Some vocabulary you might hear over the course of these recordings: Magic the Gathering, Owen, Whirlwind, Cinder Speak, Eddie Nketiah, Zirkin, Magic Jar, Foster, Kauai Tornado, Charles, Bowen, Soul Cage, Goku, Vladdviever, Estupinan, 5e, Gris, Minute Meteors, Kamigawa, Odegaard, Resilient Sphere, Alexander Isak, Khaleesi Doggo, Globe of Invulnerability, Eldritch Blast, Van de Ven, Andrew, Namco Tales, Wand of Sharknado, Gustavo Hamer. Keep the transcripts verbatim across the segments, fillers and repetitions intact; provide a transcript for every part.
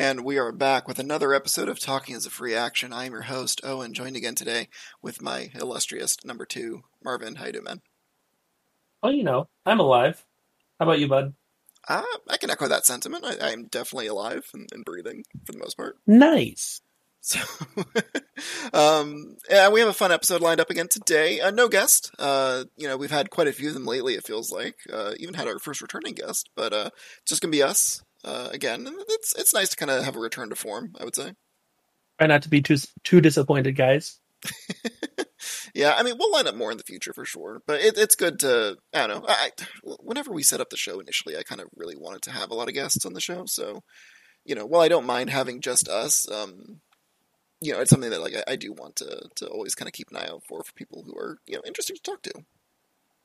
And we are back with another episode of Talking is a Free Action. I am your host, Owen, joined again today with my illustrious number two, Marvin. How you doing, man? Well, you know, I'm alive. How about you, bud? Uh, I can echo that sentiment. I, I am definitely alive and, and breathing for the most part. Nice. So, um, yeah, we have a fun episode lined up again today. Uh, no guest. Uh, you know, we've had quite a few of them lately, it feels like. Uh, even had our first returning guest, but uh, it's just going to be us. Uh, again, it's it's nice to kind of have a return to form, I would say. Try not to be too too disappointed, guys. Yeah, I mean, we'll line up more in the future for sure, but it, it's good to, I don't know, I, whenever we set up the show initially, I kind of really wanted to have a lot of guests on the show, so, you know, while I don't mind having just us, um, you know, it's something that, like, I, I do want to, to always kind of keep an eye out for, for people who are, you know, interesting to talk to.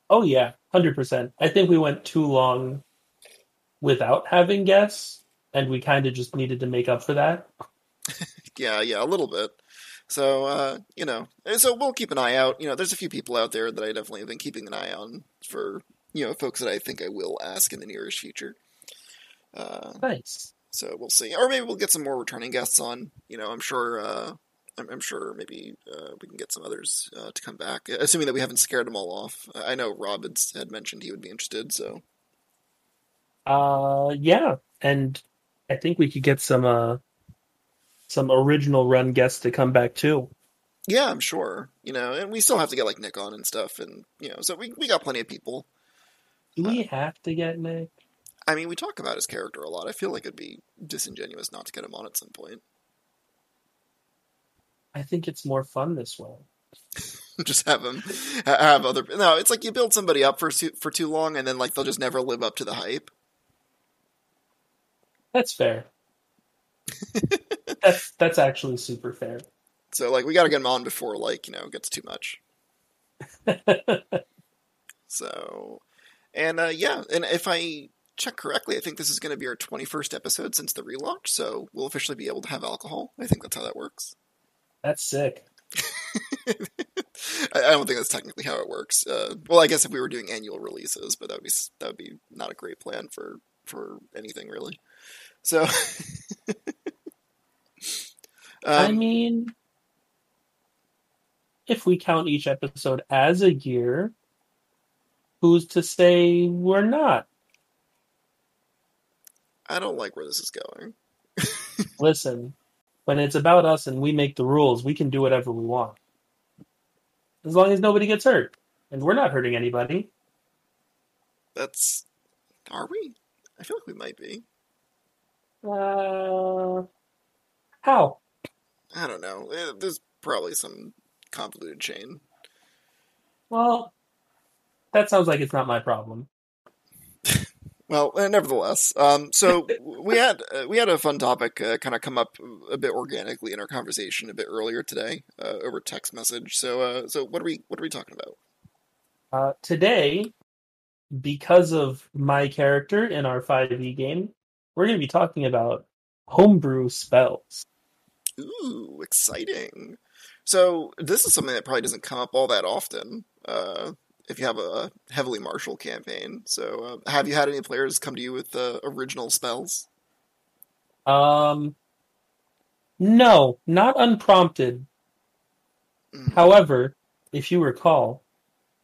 Oh, yeah, one hundred percent. I think we went too long without having guests, and we kind of just needed to make up for that. yeah, yeah, a little bit. So, uh, you know, so we'll keep an eye out. You know, there's a few people out there that I definitely have been keeping an eye on for, you know, folks that I think I will ask in the nearest future. Uh, nice. So we'll see. Or maybe we'll get some more returning guests on. You know, I'm sure, uh, I'm, I'm sure maybe uh, we can get some others uh, to come back, assuming that we haven't scared them all off. I know Rob had, had mentioned he would be interested, so. Uh, yeah. And I think we could get some, uh, some original run guests to come back too. Yeah, I'm sure. You know, and we still have to get like Nick on and stuff, and you know, so we we got plenty of people. Do we uh, have to get Nick? I mean, we talk about his character a lot. I feel like it'd be disingenuous not to get him on at some point. I think it's more fun this way. Just have him have other. No, it's like you build somebody up for for too long, and then like they'll just never live up to the hype. That's fair. That's that's actually super fair. So like we got to get him on before like you know it gets too much. So, and uh, yeah, and if I check correctly, I think this is going to be our twenty-first episode since the relaunch. So we'll officially be able to have alcohol. I think that's how that works. That's sick. I don't think that's technically how it works. Uh, well, I guess if we were doing annual releases, but that would be that would be not a great plan for for anything really. So. Um, I mean, if we count each episode as a year, who's to say we're not? I don't like where this is going. Listen, when it's about us and we make the rules, we can do whatever we want. As long as nobody gets hurt. And we're not hurting anybody. That's... Are we? I feel like we might be. Uh, how? I don't know. There's probably some convoluted chain. Well, that sounds like it's not my problem. Well, nevertheless, um, so we had uh, we had a fun topic uh, kind of come up a bit organically in our conversation a bit earlier today uh, over text message. So, uh, so what are we what are we talking about uh, today? Because of my character in our five e game, we're going to be talking about homebrew spells. Ooh, exciting. So this is something that probably doesn't come up all that often uh, if you have a heavily martial campaign. So uh, have you had any players come to you with uh, original spells? Um, no, not unprompted. Mm. However, if you recall,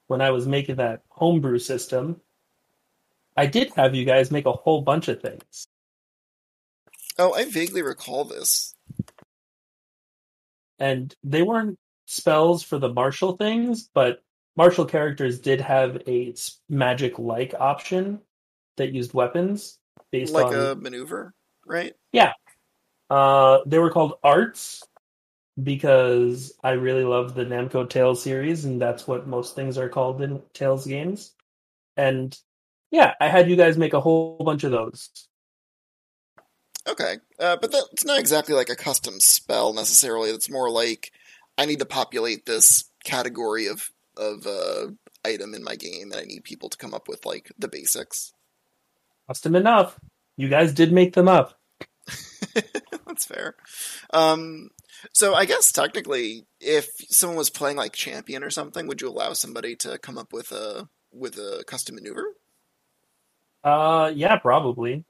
when I was making that homebrew system, I did have you guys make a whole bunch of things. Oh, I vaguely recall this. And they weren't spells for the martial things, but martial characters did have a magic-like option that used weapons based like on... Like a maneuver, right? Yeah. Uh, they were called arts because I really love the Namco Tales series, and that's what most things are called in Tales games. And yeah, I had you guys make a whole bunch of those. Okay, uh, but that's not exactly like a custom spell necessarily. It's more like I need to populate this category of of uh, item in my game, and I need people to come up with like the basics. Custom enough. You guys did make them up. That's fair. Um, so I guess technically, if someone was playing like champion or something, would you allow somebody to come up with a with a custom maneuver? Uh, yeah, probably.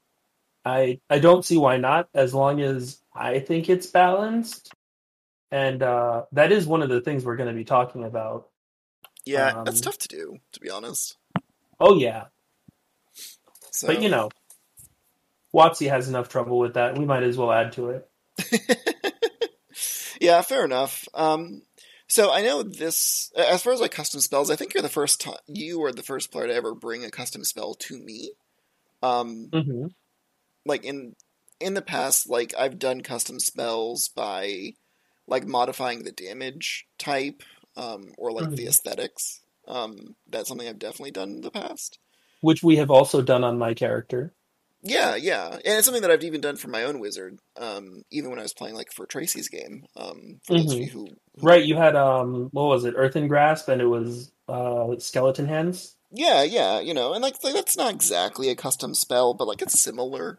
I I don't see why not, as long as I think it's balanced. And uh, that is one of the things we're going to be talking about. Yeah, um, that's tough to do, to be honest. Oh, yeah. So. But, you know, WotC has enough trouble with that. We might as well add to it. Yeah, fair enough. Um, so I know this, as far as like custom spells, I think you're the first to- you were the first player to ever bring a custom spell to me. Um, mm-hmm. Like, in in the past, like, I've done custom spells by... like modifying the damage type, um, or like mm-hmm. the aesthetics. Um, that's something I've definitely done in the past. Which we have also done on my character. Yeah, yeah. And it's something that I've even done for my own wizard, um, even when I was playing like for Tracy's game. Um, for mm-hmm. those of you who, who... Right, you had, um, what was it, Earthen Grasp, and it was uh, Skeleton Hands? Yeah, yeah, you know, and like, like that's not exactly a custom spell, but like it's similar.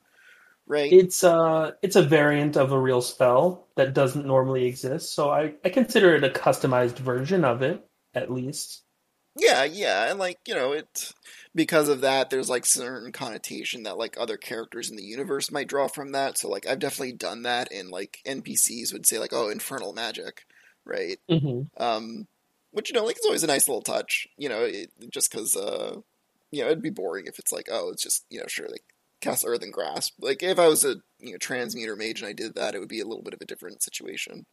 Right. It's uh it's a variant of a real spell that doesn't normally exist, so I, I consider it a customized version of it, at least. Yeah, yeah, and like, you know, it because of that there's like certain connotation that like other characters in the universe might draw from that. So like I've definitely done that, and like N P Cs would say like, oh, Infernal Magic, right? Mm-hmm. Um which, you know, like it's always a nice little touch, you know, it, just because uh you know, it'd be boring if it's like, oh, it's just, you know, sure, like cast Earthen Grasp. Like, if I was a, you know, transmuter mage and I did that, it would be a little bit of a different situation.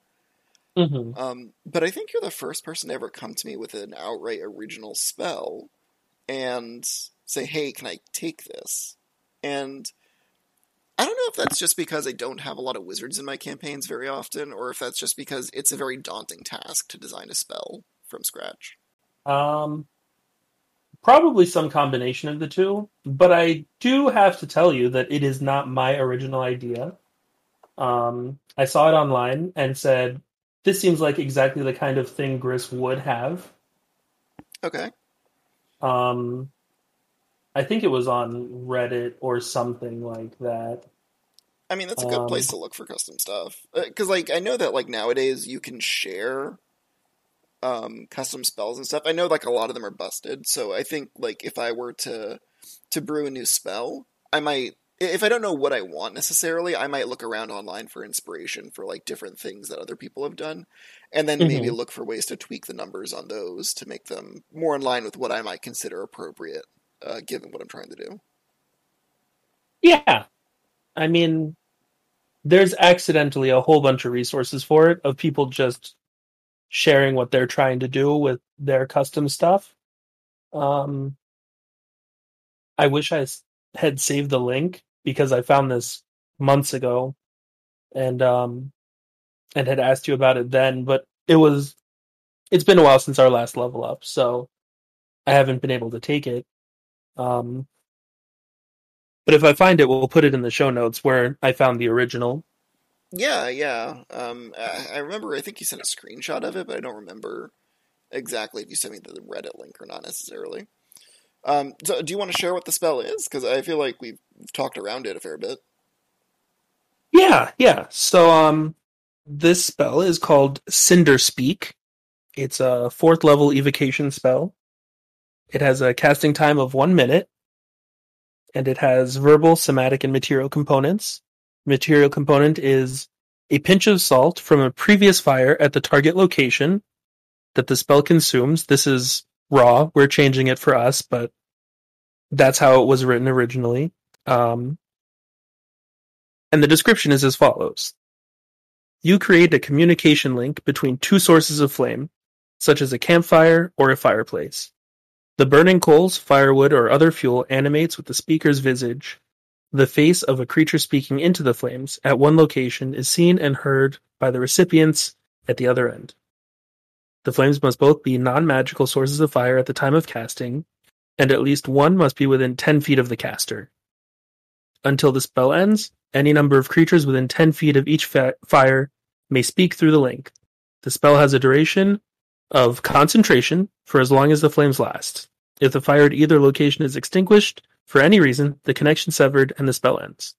Mm-hmm. Um, but I think you're the first person to ever come to me with an outright original spell and say, hey, can I take this? And I don't know if that's just because I don't have a lot of wizards in my campaigns very often, or if that's just because it's a very daunting task to design a spell from scratch. Um... Probably some combination of the two, but I do have to tell you that it is not my original idea. Um, I saw it online and said, this seems like exactly the kind of thing Gris would have. Okay. Um, I think it was on Reddit or something like that. I mean, that's a good um, place to look for custom stuff. Because, like, I know that, like, nowadays you can share... Um, custom spells and stuff. I know like a lot of them are busted, so I think like if I were to to brew a new spell, I might, if I don't know what I want necessarily, I might look around online for inspiration for like different things that other people have done, and then mm-hmm. maybe look for ways to tweak the numbers on those to make them more in line with what I might consider appropriate, uh, given what I'm trying to do. Yeah. I mean, there's accidentally a whole bunch of resources for it, of people just sharing what they're trying to do with their custom stuff. Um, I wish I had saved the link, because I found this months ago and um, and had asked you about it then, but it was, it's been a while since our last level up, so I haven't been able to take it. Um, but if I find it, we'll put it in the show notes where I found the original. Yeah, yeah. Um, I, I remember, I think you sent a screenshot of it, but I don't remember exactly if you sent me the Reddit link or not necessarily. Um, so do you want to share what the spell is? Because I feel like we've talked around it a fair bit. Yeah, yeah. So um, this spell is called Cinder Speak. It's a fourth level evocation spell. It has a casting time of one minute, and it has verbal, somatic, and material components. Material component is a pinch of salt from a previous fire at the target location that the spell consumes. This is raw. We're changing it for us, but that's how it was written originally. Um, and the description is as follows. You create a communication link between two sources of flame, such as a campfire or a fireplace. The burning coals, firewood, or other fuel animates with the speaker's visage. The face of a creature speaking into the flames at one location is seen and heard by the recipients at the other end. The flames must both be non-magical sources of fire at the time of casting, and at least one must be within ten feet of the caster. Until the spell ends, any number of creatures within ten feet of each fa- fire may speak through the link. The spell has a duration of concentration for as long as the flames last. If the fire at either location is extinguished, for any reason, the connection severed and the spell ends.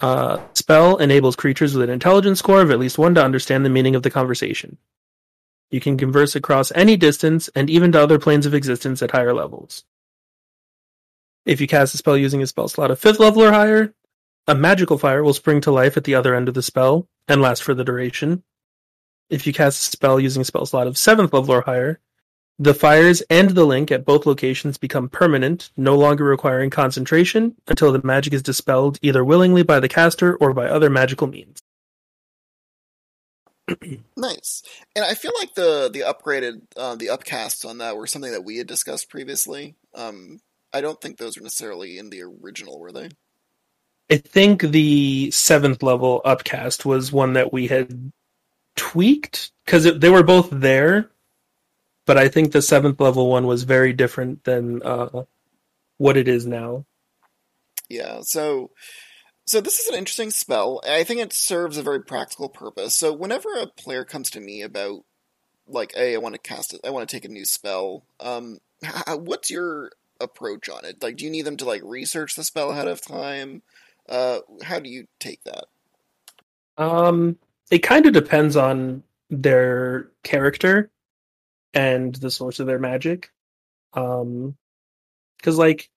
Uh, spell enables creatures with an intelligence score of at least one to understand the meaning of the conversation. You can converse across any distance and even to other planes of existence at higher levels. If you cast a spell using a spell slot of fifth level or higher, a magical fire will spring to life at the other end of the spell and last for the duration. If you cast a spell using a spell slot of seventh level or higher, the fires and the link at both locations become permanent, no longer requiring concentration, until the magic is dispelled either willingly by the caster or by other magical means. Nice. And I feel like the the upgraded, uh, the upcasts on that were something that we had discussed previously. Um, I don't think those were necessarily in the original, were they? I think the seventh level upcast was one that we had tweaked, because they were both there, but I think the seventh level one was very different than uh, what it is now. Yeah, so... So this is an interesting spell, and I think it serves a very practical purpose. So whenever a player comes to me about, like, hey, I want to cast it, I want to take a new spell, um, how, what's your approach on it? Like, do you need them to, like, research the spell ahead of time? Uh, how do you take that? Um, it kind of depends on their character and the source of their magic. Um, because, like,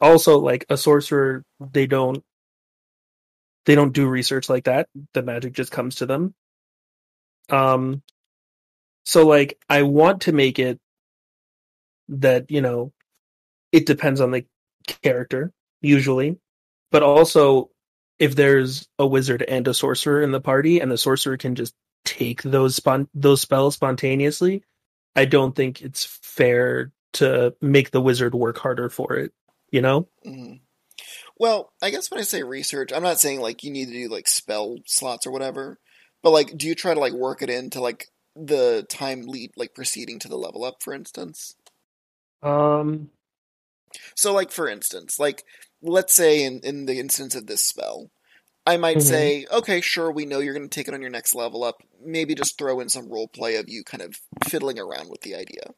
also, like, a sorcerer, they don't They don't do research like that. The magic just comes to them. Um, so, like, I want to make it that, you know, it depends on the character, usually. But also, if there's a wizard and a sorcerer in the party, and the sorcerer can just take those spon- those spells spontaneously, I don't think it's fair to make the wizard work harder for it, you know? Mm-hmm. Well, I guess when I say research, I'm not saying, like, you need to do, like, spell slots or whatever. But, like, do you try to, like, work it into, like, the time lead, like, preceding to the level up, for instance? Um. So, like, for instance, like, let's say in, in the instance of this spell, I might mm-hmm. say, okay, sure, we know you're going to take it on your next level up. Maybe just throw in some roleplay of you kind of fiddling around with the idea.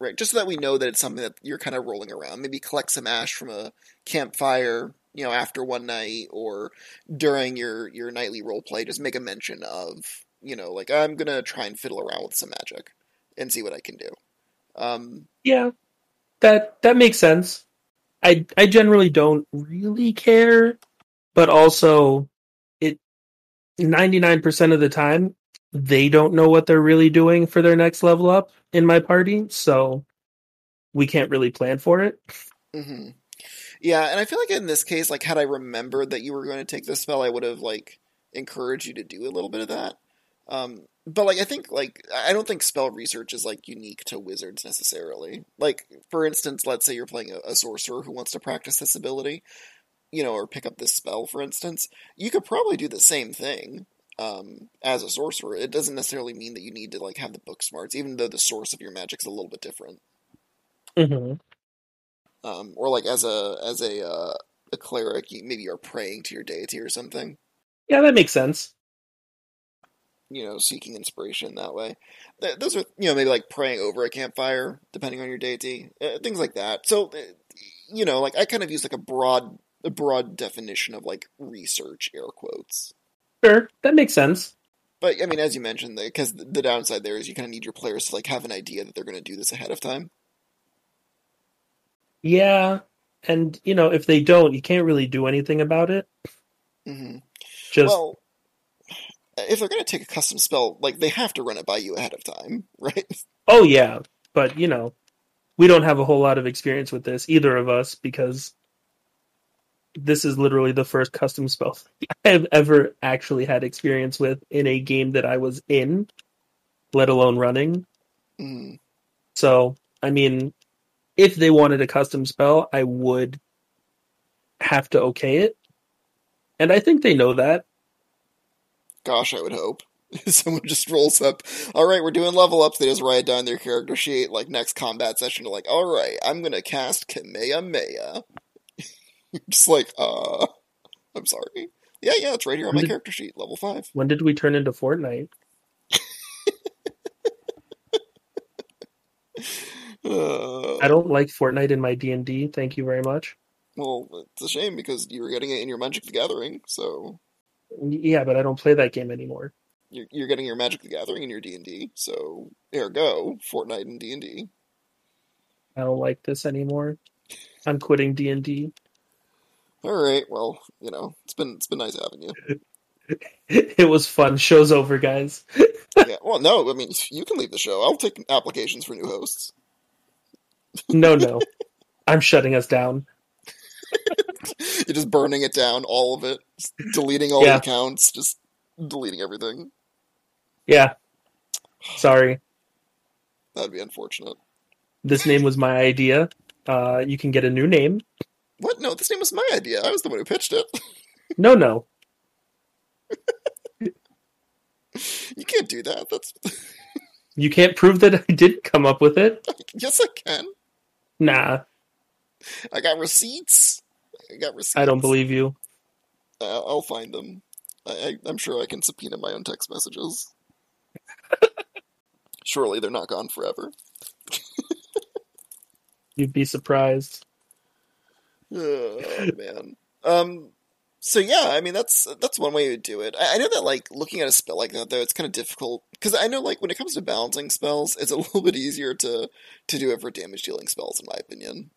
Right, just so that we know that it's something that you're kind of rolling around. Maybe collect some ash from a campfire, you know, after one night or during your, your nightly roleplay. Just make a mention of, you know, like, I'm going to try and fiddle around with some magic and see what I can do. Um, yeah, that that makes sense. I, I generally don't really care, but also it ninety-nine percent of the time, they don't know what they're really doing for their next level up in my party, so we can't really plan for it. Mm-hmm. Yeah, and I feel like in this case, like, had I remembered that you were going to take this spell, I would have, like, encouraged you to do a little bit of that. Um, but, like, I think, like, I don't think spell research is, like, unique to wizards necessarily. Like, for instance, let's say you're playing a, a sorcerer who wants to practice this ability, you know, or pick up this spell, for instance. You could probably do the same thing. Um, as a sorcerer, it doesn't necessarily mean that you need to, like, have the book smarts, even though the source of your magic's a little bit different. Mm-hmm. Um, or, like, as a as a uh, a cleric, you, maybe you're praying to your deity or something. Yeah, that makes sense. You know, seeking inspiration that way. Th- those are, you know, maybe, like, praying over a campfire, depending on your deity, uh, things like that. So, uh, you know, like, I kind of use, like, a broad a broad definition of, like, research, air quotes. Sure, that makes sense. But, I mean, as you mentioned, because the, the downside there is you kind of need your players to, like, have an idea that they're going to do this ahead of time. Yeah, and, you know, if they don't, you can't really do anything about it. Mm-hmm. Just... Well, if they're going to take a custom spell, like, they have to run it by you ahead of time, right? Oh, yeah, but, you know, we don't have a whole lot of experience with this, either of us, because... This is literally the first custom spell I have ever actually had experience with in a game that I was in, let alone running. Mm. So, I mean, if they wanted a custom spell, I would have to okay it. And I think they know that. Gosh, I would hope. Someone just rolls up, alright, we're doing level ups, they just write down their character sheet, like, next combat session, like, alright, I'm gonna cast Kamehameha. You're just like, uh, I'm sorry. Yeah, yeah, it's right here on my character sheet, level five. When did we turn into Fortnite? uh, I don't like Fortnite in my D and D, thank you very much. Well, it's a shame because you were getting it in your Magic the Gathering, so... Yeah, but I don't play that game anymore. You're, you're getting your Magic the Gathering in your D and D, so ergo, Fortnite and D and D. I don't like this anymore. I'm quitting D and D. All right. Well, you know, it's been it's been nice having you. It was fun. Show's over, guys. Yeah. Well, no. I mean, you can leave the show. I'll take applications for new hosts. No, no. I'm shutting us down. You're just burning it down, all of it. Just deleting all yeah. the accounts. Just deleting everything. Yeah. Sorry. That'd be unfortunate. This name was my idea. Uh, you can get a new name. What? No, this name was my idea. I was the one who pitched it. No, no. You can't do that. That's. You can't prove that I did come up with it. Yes, I can. Nah. I got receipts. I got receipts. I don't believe you. Uh, I'll find them. I, I, I'm sure I can subpoena my own text messages. Surely they're not gone forever. You'd be surprised. Oh, man. Um, so yeah, I mean, that's that's one way to do it. I, I know that, like, looking at a spell like that, though, it's kind of difficult. Because I know, like, when it comes to balancing spells, it's a little bit easier to, to do it for damage-dealing spells, in my opinion.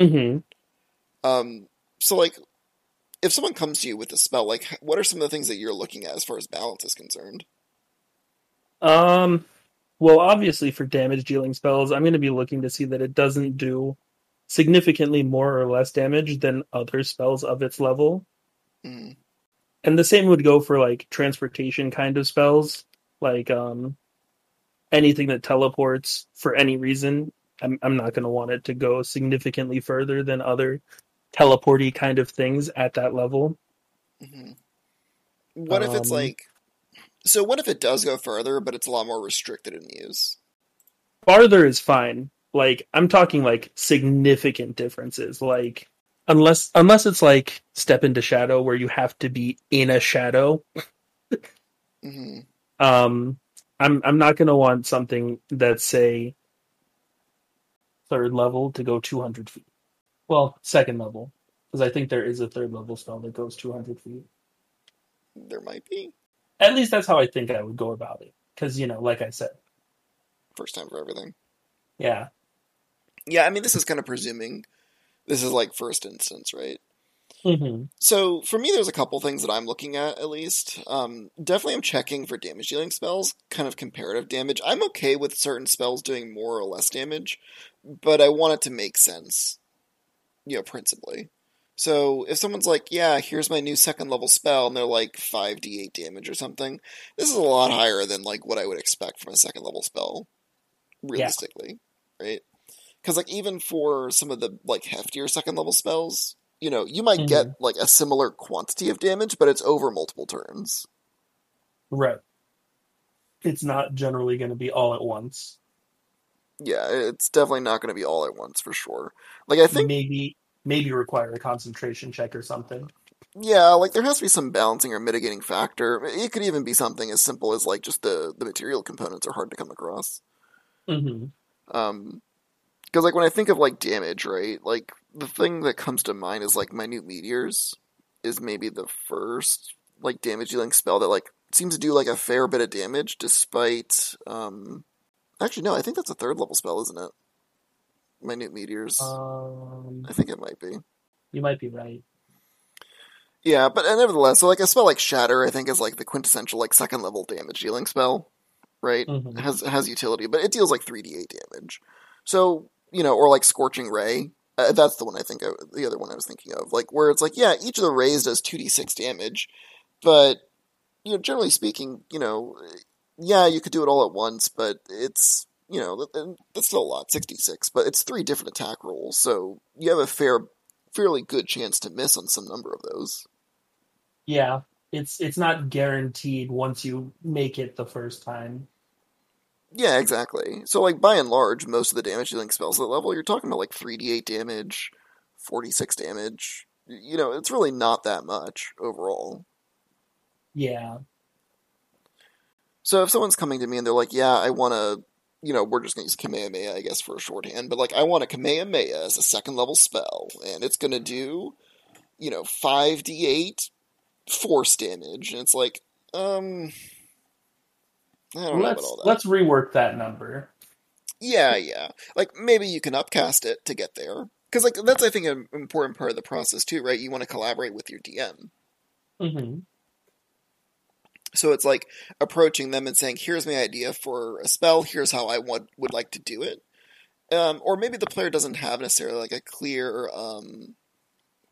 Mm-hmm. Um, so, like, if someone comes to you with a spell, like, what are some of the things that you're looking at as far as balance is concerned? Um... Well, obviously, for damage-dealing spells, I'm going to be looking to see that it doesn't do significantly more or less damage than other spells of its level. Mm. And the same would go for, like, transportation kind of spells. Like, um, anything that teleports for any reason, I'm, I'm not going to want it to go significantly further than other teleport-y kind of things at that level. Mm-hmm. What um, if it's, like... So what if it does go further, but it's a lot more restricted in use? Farther is fine. Like, I'm talking, like, significant differences. Like, unless unless it's, like, Step Into Shadow, where you have to be in a shadow. Mm-hmm. Um, I'm I'm not going to want something that's, say, third level to go two hundred feet. Well, second level. Because I think there is a third level spell that goes two hundred feet. There might be. At least that's how I think I would go about it. Because, you know, like I said. First time for everything. Yeah. Yeah, I mean, this is kind of presuming. This is like first instance, right? Mm-hmm. So, for me, there's a couple things that I'm looking at, at least. Um, definitely I'm checking for damage-dealing spells. Kind of comparative damage. I'm okay with certain spells doing more or less damage. But I want it to make sense. You know, principally. So if someone's like, yeah, here's my new second level spell, and they're like five d eight damage or something, this is a lot higher than like what I would expect from a second level spell, realistically, yeah. right? Because like even for some of the like heftier second level spells, you know, you might mm-hmm. get like a similar quantity of damage, but it's over multiple turns. Right. It's not generally going to be all at once. Yeah, it's definitely not going to be all at once for sure. Like I think maybe. Maybe require a concentration check or something. Yeah, like, there has to be some balancing or mitigating factor. It could even be something as simple as, like, just the, the material components are hard to come across. Mm-hmm. Um, because, like, when I think of, like, damage, right, like, the thing that comes to mind is, like, Minute Meteors is maybe the first, like, damage-dealing spell that, like, seems to do, like, a fair bit of damage despite, um... Actually, no, I think that's a third-level spell, isn't it? Minute Meteors. Um, I think it might be. You might be right. Yeah, but nevertheless, so like a spell like Shatter, I think is like the quintessential like second level damage dealing spell, right? Mm-hmm. It has it has utility, but it deals like three d eight damage. So you know, or like Scorching Ray. Uh, that's the one I think. Of, the other one I was thinking of, like where it's like yeah, each of the rays does two d six damage, but you know, generally speaking, you know, yeah, you could do it all at once, but it's. You know, that's still a lot, sixty-six, but it's three different attack rolls, so you have a fair, fairly good chance to miss on some number of those. Yeah, it's it's not guaranteed once you make it the first time. Yeah, exactly. So, like, by and large, most of the damage-dealing spells at that level, you're talking about, like, three d eight damage, forty-six damage. You know, it's really not that much overall. Yeah. So if someone's coming to me and they're like, yeah, I want to... You know, we're just going to use Kamehameha, I guess, for a shorthand. But, like, I want a Kamehameha as a second-level spell. And it's going to do, you know, five d eight force damage. And it's like, um... I don't let's, know about all that. Let's rework that number. Yeah, yeah. Like, maybe you can upcast it to get there. Because, like, that's, I think, an important part of the process, too, right? You want to collaborate with your D M. Mm-hmm. So it's, like, approaching them and saying, here's my idea for a spell, here's how I want, would like to do it. Um, or maybe the player doesn't have necessarily, like, a clear um,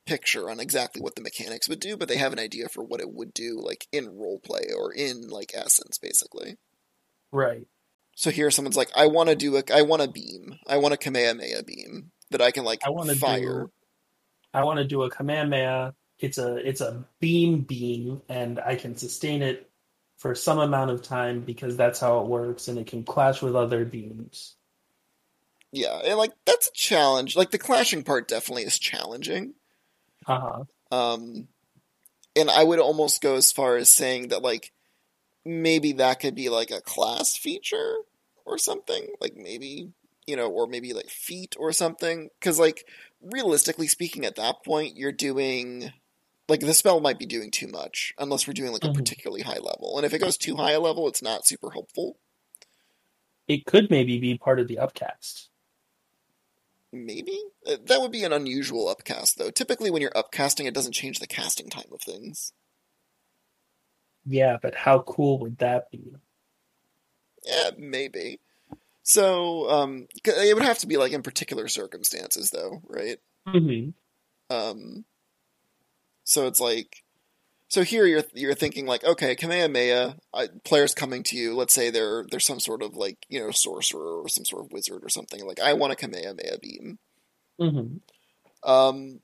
picture on exactly what the mechanics would do, but they have an idea for what it would do, like, in roleplay or in, like, essence, basically. Right. So here someone's like, I want to do a, I want a beam. I want a Kamehameha beam. That I can like I wanna fire. Do, I want to do a Kamehameha. It's a it's a beam beam, and I can sustain it for some amount of time because that's how it works, and it can clash with other beams. Yeah, and like that's a challenge. Like the clashing part definitely is challenging. Uh huh. Um, and I would almost go as far as saying that like maybe that could be like a class feature or something. Like maybe. You know, or maybe, like, feet or something. Because, like, realistically speaking, at that point, you're doing... Like, the spell might be doing too much, unless we're doing, like, a mm-hmm. particularly high level. And if it goes too high a level, it's not super helpful. It could maybe be part of the upcast. Maybe? That would be an unusual upcast, though. Typically, when you're upcasting, it doesn't change the casting time of things. Yeah, but how cool would that be? Yeah, maybe. So, um, it would have to be, like, in particular circumstances, though, right? Mm-hmm. Um, so it's like... So here you're you're thinking, like, okay, Kamehameha, I, players coming to you, let's say they're, they're some sort of, like, you know, sorcerer or some sort of wizard or something. Like, I want a Kamehameha beam. Mm-hmm. Um,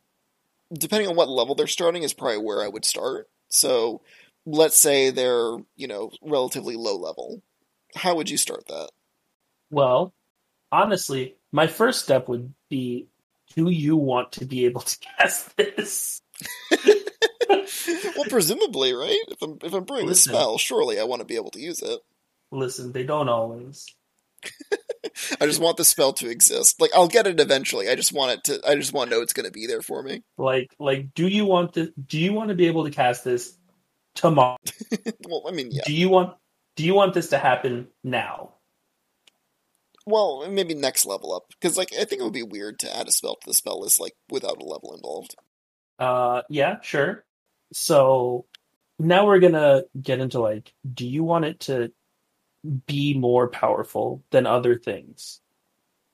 depending on what level they're starting is probably where I would start. So, let's say they're, you know, relatively low level. How would you start that? Well, honestly, my first step would be, do you want to be able to cast this? Well, presumably, right? If I'm, if I'm brewing listen, a spell, surely I want to be able to use it. Listen, they don't always. I just want the spell to exist. Like, I'll get it eventually. I just want it to, I just want to know it's going to be there for me. Like, like, do you want to, do you want to be able to cast this tomorrow? Well, I mean, yeah. Do you want, do you want this to happen now? Well, maybe next level up. Because, like, I think it would be weird to add a spell to the spell list, like, without a level involved. Uh, yeah, sure. So, now we're gonna get into, like, do you want it to be more powerful than other things?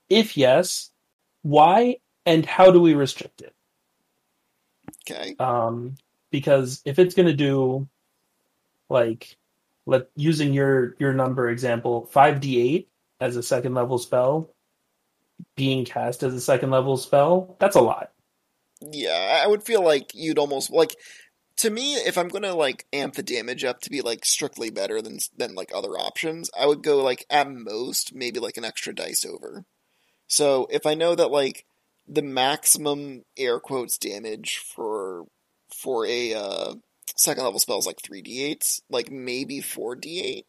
If yes, why and how do we restrict it? Okay. Um, because if it's gonna do, like, let using your, your number example, five d eight, as a second level spell, being cast as a second level spell, that's a lot. Yeah, I would feel like you'd almost, like, to me, if I'm going to, like, amp the damage up to be, like, strictly better than, than, like, other options, I would go, like, at most, maybe, like, an extra dice over. So, if I know that, like, the maximum air quotes damage for, for a uh, second level spell is, like, three d eights, like, maybe four d eight,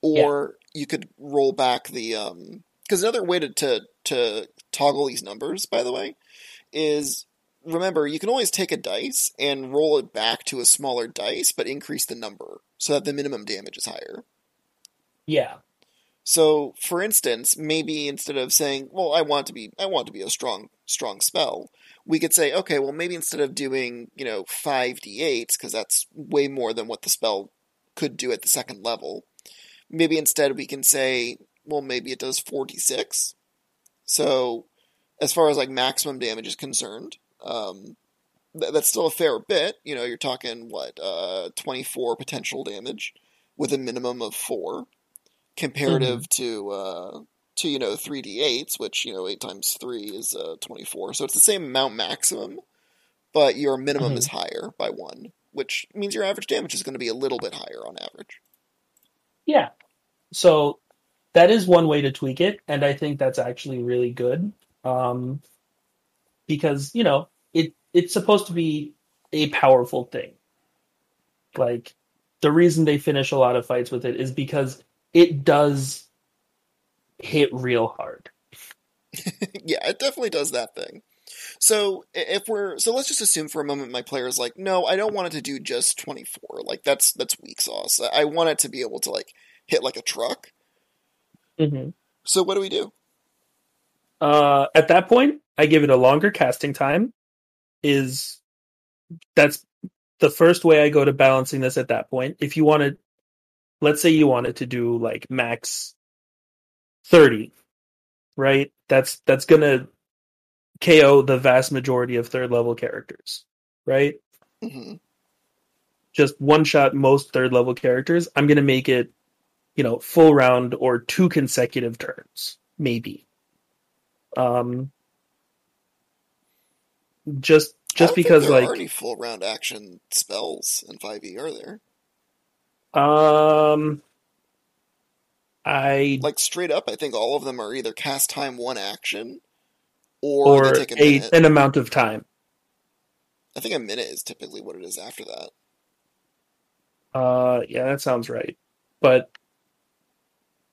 or... Yeah. You could roll back the, um, because another way to, to, to toggle these numbers, by the way, is, remember, you can always take a dice and roll it back to a smaller dice, but increase the number so that the minimum damage is higher. Yeah. So, for instance, maybe instead of saying, well, I want to be, I want to be a strong, strong spell, we could say, okay, well, maybe instead of doing, you know, five d eights, because that's way more than what the spell could do at the second level, maybe instead we can say, well, maybe it does forty-six. So, as far as, like, maximum damage is concerned, um, th- that's still a fair bit. You know, you're talking, what, uh, twenty-four potential damage with a minimum of four, comparative mm-hmm. to, uh, to, you know, three d eights, which, you know, eight times three is uh, twenty-four. So it's the same amount maximum, but your minimum mm-hmm. is higher by one, which means your average damage is going to be a little bit higher on average. Yeah. So that is one way to tweak it, and I think that's actually really good um, because, you know, it it's supposed to be a powerful thing. Like, the reason they finish a lot of fights with it is because it does hit real hard. Yeah, it definitely does that thing. So if we're so let's just assume for a moment my player is like, no, I don't want it to do just twenty-four. Like that's that's weak sauce. I want it to be able to like hit like a truck. Mm-hmm. So what do we do? Uh, at that point, I give it a longer casting time. Is that's the first way I go to balancing this at that point. If you want to, let's say you wanted to do like max thirty, right? That's that's gonna K O the vast majority of third level characters, right? Mm-hmm. Just one shot most third level characters. I'm gonna make it, you know, full round or two consecutive turns, maybe. Um, just just I don't because think there like are any full round action spells in five e, are there? Um, I like straight up. I think all of them are either cast time one action, or, or they take a minute. A, an amount of time. I think a minute is typically what it is after that. Uh, yeah, that sounds right. But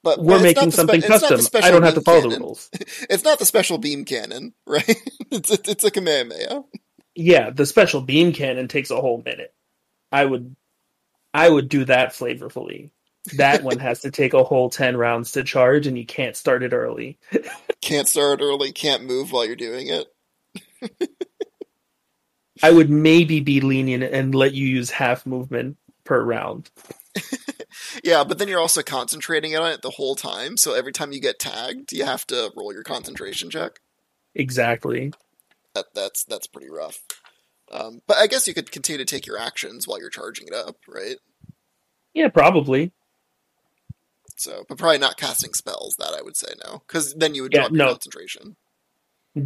but we're making something spe- custom. I don't have to follow cannon. the rules. It's not the special beam cannon, right? It's it's, it's a Kamehameha. Yeah, the special beam cannon takes a whole minute. I would. I would do that flavorfully. That one has to take a whole ten rounds to charge, and you can't start it early. Can't start early, can't move while you're doing it. I would maybe be lenient and let you use half movement per round. Yeah, but then you're also concentrating on it the whole time, so every time you get tagged, you have to roll your concentration check. Exactly. That, that's that's pretty rough. Um, but I guess you could continue to take your actions while you're charging it up, right? Yeah, probably. So, but probably not casting spells, that I would say no. Because then you would yeah, drop no. your concentration.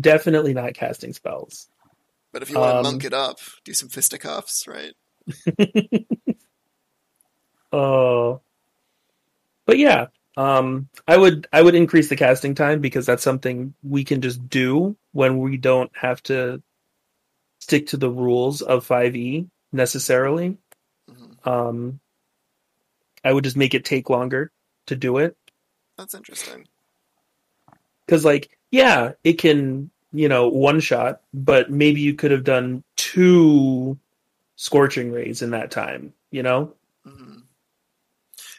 Definitely not casting spells. But if you want um, to monk it up, do some fisticuffs, right? Oh. uh, but yeah, um, I would I would increase the casting time because that's something we can just do when we don't have to stick to the rules of five e necessarily. Mm-hmm. Um, I would just make it take longer to do it. That's interesting. Because, like, yeah, it can, you know, one shot, but maybe you could have done two Scorching Rays in that time, you know? Mm-hmm.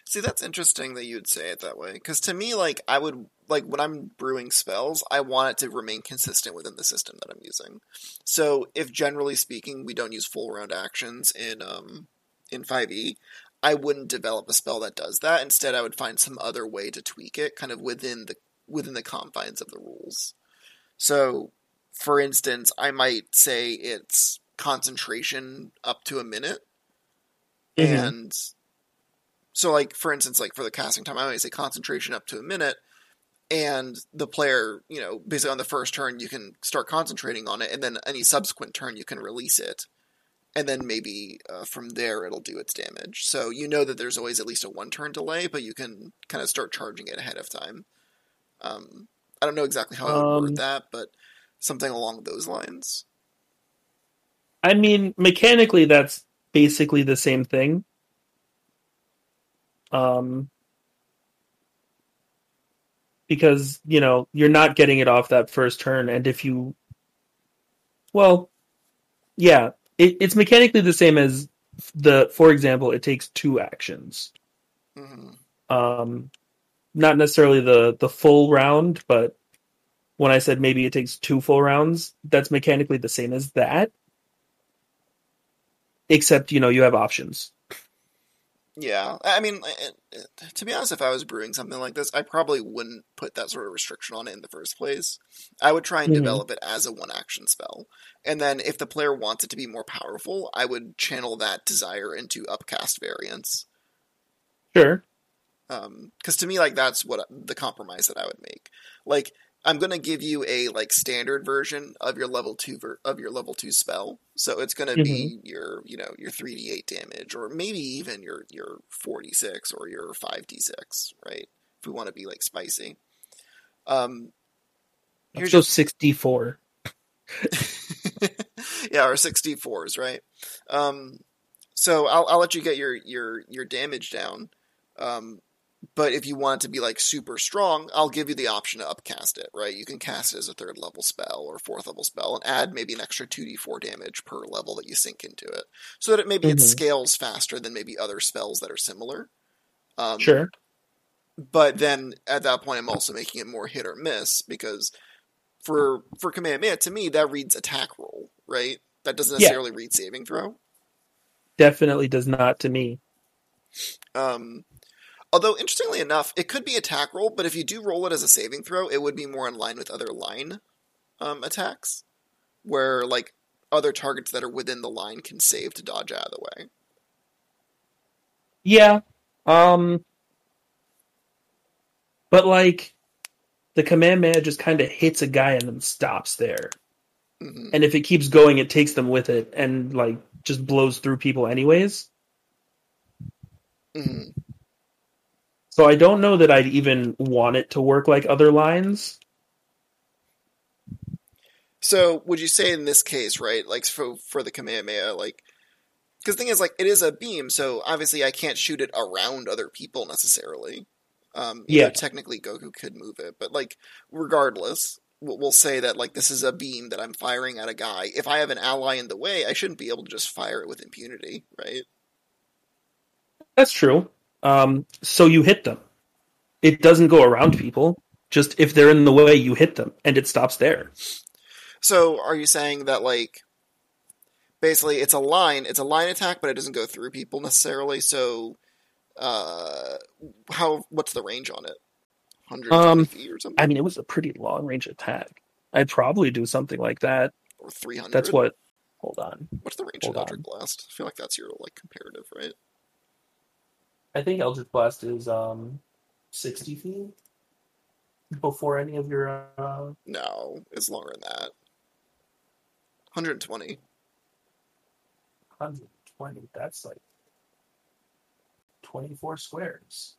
See, that's interesting that you'd say it that way. Because to me, like, I would... like when I'm brewing spells, I want it to remain consistent within the system that I'm using. So if generally speaking, we don't use full round actions in, um, in five e, I wouldn't develop a spell that does that. Instead, I would find some other way to tweak it kind of within the, within the confines of the rules. So for instance, I might say it's concentration up to a minute. Mm-hmm. And so like, for instance, like for the casting time, I always say concentration up to a minute. And the player, you know, basically on the first turn, you can start concentrating on it, and then any subsequent turn, you can release it. And then maybe uh, from there, it'll do its damage. So you know that there's always at least a one-turn delay, but you can kind of start charging it ahead of time. Um, I don't know exactly how I would um, word that, but something along those lines. I mean, mechanically, that's basically the same thing. Um... Because, you know, you're not getting it off that first turn. And if you... Well, yeah. It, it's mechanically the same as the... For example, it takes two actions. Mm-hmm. Um, not necessarily the, the full round, but when I said maybe it takes two full rounds, that's mechanically the same as that. Except, you know, you have options. Yeah, I mean, to be honest, if I was brewing something like this, I probably wouldn't put that sort of restriction on it in the first place. I would try and mm-hmm. develop it as a one-action spell. And then if the player wants it to be more powerful, I would channel that desire into upcast variants. Sure. Um, 'cause to me, like, that's what the compromise that I would make. Like, I'm going to give you a, like, standard version of your level two ver- of your level two spell. So it's going to mm-hmm. be your, you know, your three d eight damage, or maybe even your, your four d six or your five d six, right? If we want to be, like, spicy. Um, here's so six d four. Yeah, or six d fours, right? Um, so I'll, I'll let you get your, your, your damage down. Um, But if you want it to be, like, super strong, I'll give you the option to upcast it, right? You can cast it as a third-level spell or fourth-level spell and add maybe an extra two d four damage per level that you sink into it. So that it maybe mm-hmm. it scales faster than maybe other spells that are similar. Um, sure. But then, at that point, I'm also making it more hit or miss because for for Kamehameha, to me, that reads attack roll, right? That doesn't necessarily yeah. read saving throw. Definitely does not to me. Um, although, interestingly enough, it could be attack roll, but if you do roll it as a saving throw, it would be more in line with other line um, attacks, where, like, other targets that are within the line can save to dodge out of the way. Yeah. Um, but, like, the Kamehameha just kind of hits a guy and then stops there. Mm-hmm. And if it keeps going, it takes them with it and, like, just blows through people anyways. Mm-hmm. So I don't know that I'd even want it to work like other lines. So would you say in this case, right, like, for, for the Kamehameha, like, because the thing is, like, it is a beam, so obviously I can't shoot it around other people necessarily. Um, yeah. Know, technically, Goku could move it, but, like, regardless, we'll say that, like, this is a beam that I'm firing at a guy. If I have an ally in the way, I shouldn't be able to just fire it with impunity, right? That's true. Um, so you hit them. It doesn't go around people. Just if they're in the way, you hit them, and it stops there. So are you saying that, like, basically it's a line, it's a line attack, but it doesn't go through people necessarily, so uh, how? What's the range on it? one hundred twenty um, feet or something? I mean, it was a pretty long-range attack. I'd probably do something like that. Or three hundred? That's what... Hold on. What's the range of Eldritch Blast? I feel like that's your, like, comparative, right? I think Eldritch Blast is um, sixty feet before any of your... Uh... No, it's longer than that. one hundred twenty. one hundred twenty, that's like twenty-four squares.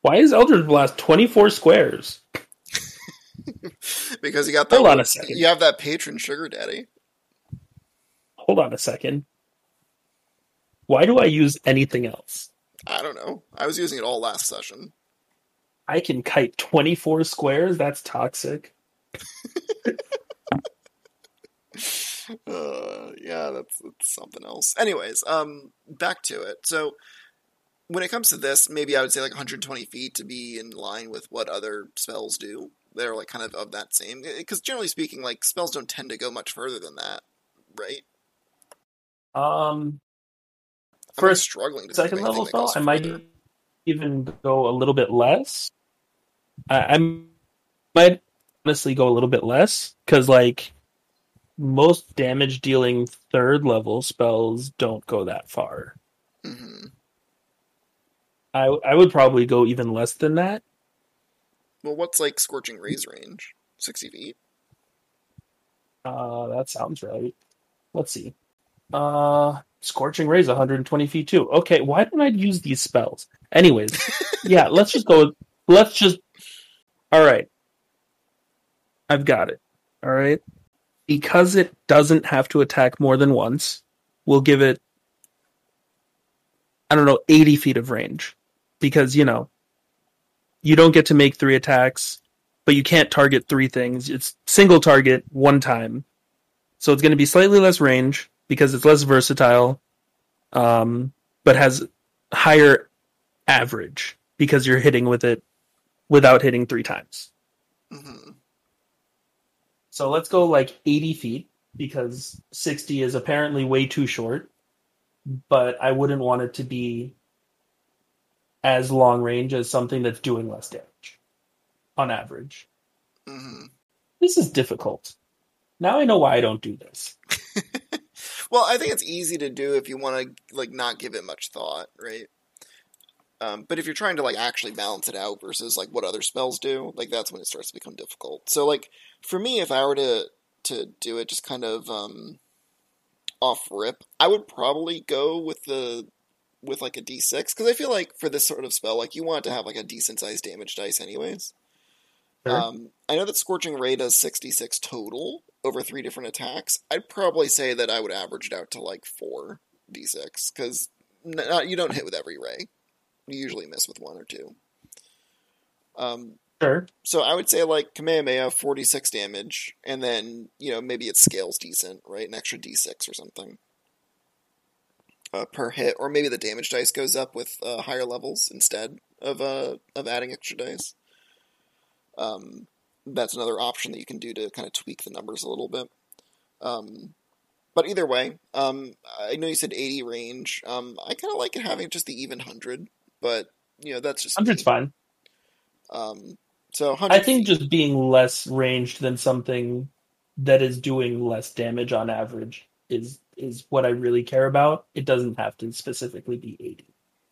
Why is Eldritch Blast twenty-four squares? Because you got that. Hold on a second. You have that patron sugar daddy. Hold on a second. Why do I use anything else? I don't know. I was using it all last session. I can kite twenty-four squares? That's toxic. Uh, yeah, that's, that's something else. Anyways, um, back to it. So, when it comes to this, maybe I would say like one hundred twenty feet to be in line with what other spells do. They're like kind of of that same, because generally speaking, like spells don't tend to go much further than that, right? Um, I'm for a struggling to second level spell, I might even go a little bit less. I, I might honestly go a little bit less because like most damage dealing third level spells don't go that far. Mm-hmm. I, I would probably go even less than that. Well, what's, like, Scorching Ray's range? sixty feet? Uh, that sounds right. Let's see. Uh, Scorching Ray's one hundred twenty feet, too. Okay, why don't I use these spells? Anyways, yeah, let's just go... With, let's just... Alright. I've got it. Alright? Because it doesn't have to attack more than once, we'll give it, I don't know, eighty feet of range. Because, you know, you don't get to make three attacks, but you can't target three things. It's single target one time. So it's going to be slightly less range because it's less versatile, um, but has higher average because you're hitting with it without hitting three times. Mm-hmm. So let's go like eighty feet because sixty is apparently way too short, but I wouldn't want it to be as long range as something that's doing less damage on average. Mm-hmm. This is difficult. Now I know why I don't do this. Well, I think it's easy to do if you want to like not give it much thought, right? Um, but if you're trying to like actually balance it out versus like what other spells do, like that's when it starts to become difficult. So like for me, if I were to to do it just kind of um, off rip, I would probably go with the with like a d six, because I feel like for this sort of spell, like you want to have like a decent sized damage dice anyways. Sure. Um, I know that Scorching Ray does sixty-six total over three different attacks. I'd probably say that I would average it out to like four d six, because you don't hit with every ray. You usually miss with one or two. Um, sure. So I would say like Kamehameha, forty-six damage, and then, you know, maybe it scales decent, right? An extra d six or something. Uh, per hit, or maybe the damage dice goes up with uh, higher levels instead of uh, of adding extra dice. Um, that's another option that you can do to kind of tweak the numbers a little bit. Um, but either way, um, I know you said eighty range. Um, I kind of like it having just the even one hundred, but, you know, that's just... one hundred's fine. Um, so one hundred I think just being less ranged than something that is doing less damage on average is is what I really care about. It doesn't have to specifically be eighty,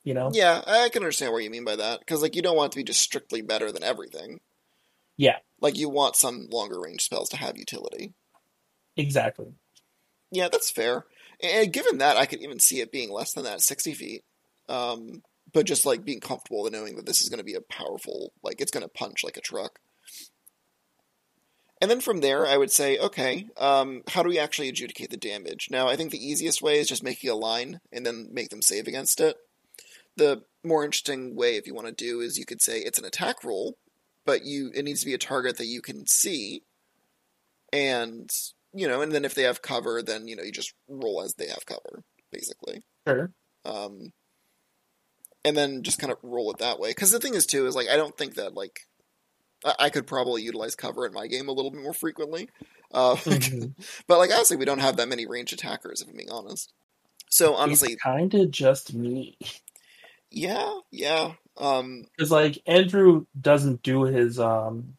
you know? Yeah, I can understand what you mean by that, because, like, you don't want it to be just strictly better than everything. Yeah. Like, you want some longer range spells to have utility. Exactly. Yeah, that's fair. And given that, I could even see it being less than that, sixty feet. Um, but just, like, being comfortable with knowing that this is going to be a powerful, like, it's going to punch like a truck. And then from there, I would say, okay, um, how do we actually adjudicate the damage? Now, I think the easiest way is just making a line and then make them save against it. The more interesting way, if you want to do, is you could say it's an attack roll, but you it needs to be a target that you can see, and... You know, and then if they have cover, then, you know, you just roll as they have cover, basically. Sure. Um, and then just kind of roll it that way. Because the thing is, too, is, like, I don't think that, like, I, I could probably utilize cover in my game a little bit more frequently. Uh, mm-hmm. But, like, honestly, we don't have that many ranged attackers, if I'm being honest. So, honestly... It's kind of just me. Yeah, yeah. Because, um, like, Andrew doesn't do his... Um...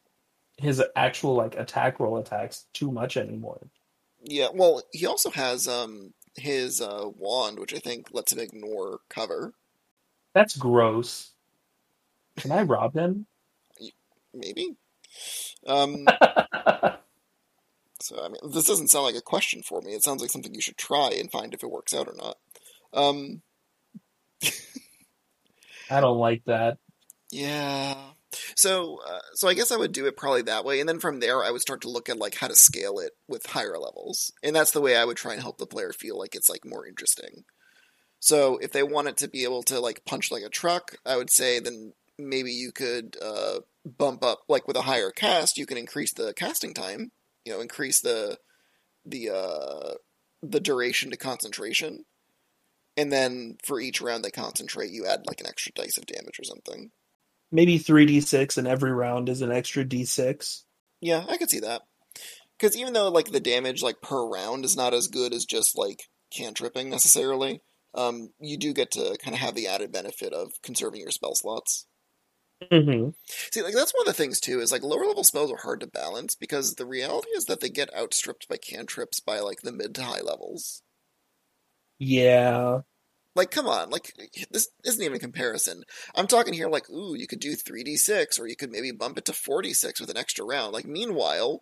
his actual, like, attack roll attacks too much anymore. Yeah, well, he also has um his uh, wand, which I think lets him ignore cover. That's gross. Can I rob him? Maybe. Um, so, I mean, this doesn't sound like a question for me. It sounds like something you should try and find if it works out or not. Um, I don't like that. Yeah... So, uh, so I guess I would do it probably that way, and then from there I would start to look at, like, how to scale it with higher levels, and that's the way I would try and help the player feel like it's, like, more interesting. So, if they want it to be able to, like, punch like a truck, I would say then maybe you could uh, bump up, like, with a higher cast, you can increase the casting time, you know, increase the the uh, the duration to concentration, and then for each round they concentrate, you add, like, an extra dice of damage or something. Maybe three d six and every round is an extra d six. Yeah, I could see that. Because even though, like, the damage, like, per round is not as good as just, like, cantripping necessarily, um, you do get to kind of have the added benefit of conserving your spell slots. Mm-hmm. See, like, that's one of the things, too, is, like, lower-level spells are hard to balance because the reality is that they get outstripped by cantrips by, like, the mid to high levels. Yeah. Like, come on, like, this isn't even a comparison. I'm talking here like, ooh, you could do three d six, or you could maybe bump it to four d six with an extra round. Like, meanwhile,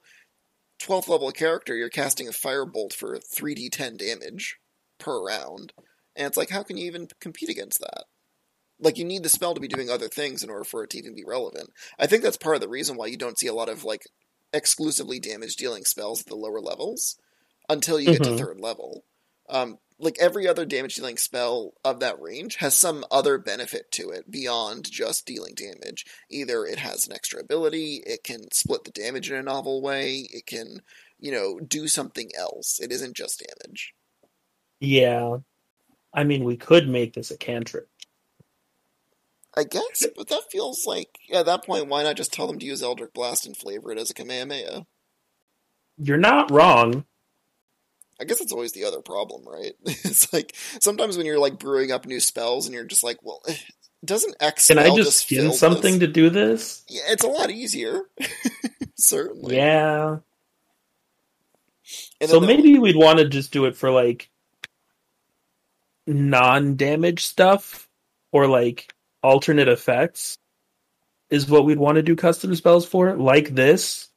twelfth level character, you're casting a firebolt for three d ten damage per round. And it's like, how can you even compete against that? Like, you need the spell to be doing other things in order for it to even be relevant. I think that's part of the reason why you don't see a lot of, like, exclusively damage-dealing spells at the lower levels until you mm-hmm. get to third level. Um, like, every other damage-dealing spell of that range has some other benefit to it beyond just dealing damage. Either it has an extra ability, it can split the damage in a novel way, it can, you know, do something else. It isn't just damage. Yeah. I mean, we could make this a cantrip. I guess, but that feels like, at that point, why not just tell them to use Eldritch Blast and flavor it as a Kamehameha? You're not wrong. I guess that's always the other problem, right? It's like, sometimes when you're, like, brewing up new spells and you're just like, well, doesn't X spell just Can I just skin something this? to do this? Yeah, it's a lot easier. Certainly. Yeah. And so the... maybe we'd want to just do it for, like, non-damage stuff or, like, alternate effects is what we'd want to do custom spells for, like this.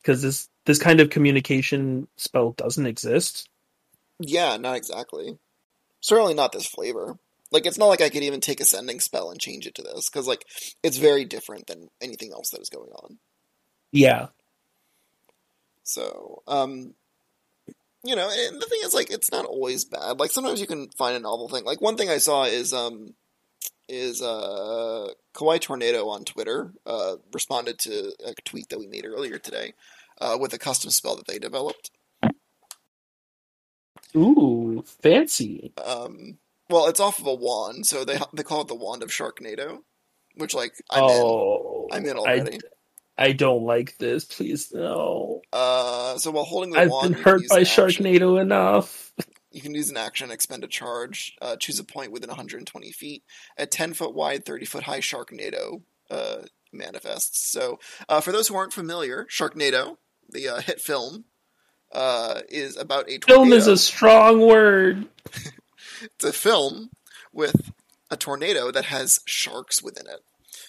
Because this... This kind of communication spell doesn't exist. Yeah, not exactly. Certainly not this flavor. Like, it's not like I could even take a sending spell and change it to this, because, like, it's very different than anything else that is going on. Yeah. So, um, you know, and the thing is, like, it's not always bad. Like, sometimes you can find a novel thing. Like, one thing I saw is, um, is, uh, Kauai Tornado on Twitter, uh, responded to a tweet that we made earlier today. Uh, with a custom spell that they developed. Ooh, fancy. Um, well, it's off of a wand, so they they call it the Wand of Sharknado, which, like, I'm oh, in. I'm in already. I don't like this. Please, no. Uh, so while holding the I've wand... I've been hurt by Sharknado enough. You can use an action, expend a charge, uh, choose a point within one hundred twenty feet. A ten-foot wide, thirty-foot high Sharknado uh, manifests. So uh, for those who aren't familiar, Sharknado, the uh, hit film, uh, is about a tornado. Film is a strong word. It's a film with a tornado that has sharks within it.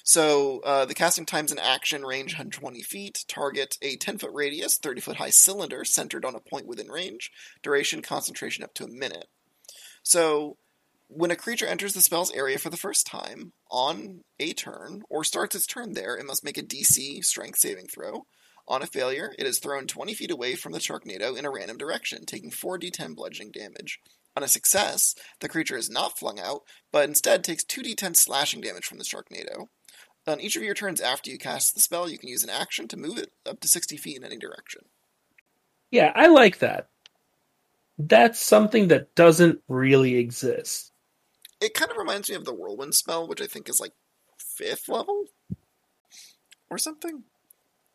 So uh, the casting time's an action, range one hundred twenty feet, target a ten-foot radius, thirty-foot high cylinder centered on a point within range, duration, concentration up to a minute. So when a creature enters the spell's area for the first time on a turn, or starts its turn there, it must make a D C strength saving throw. On a failure, it is thrown twenty feet away from the Sharknado in a random direction, taking four d ten bludgeoning damage. On a success, the creature is not flung out, but instead takes two d ten slashing damage from the Sharknado. On each of your turns after you cast the spell, you can use an action to move it up to sixty feet in any direction. Yeah, I like that. That's something that doesn't really exist. It kind of reminds me of the Whirlwind spell, which I think is like fifth level? Or something?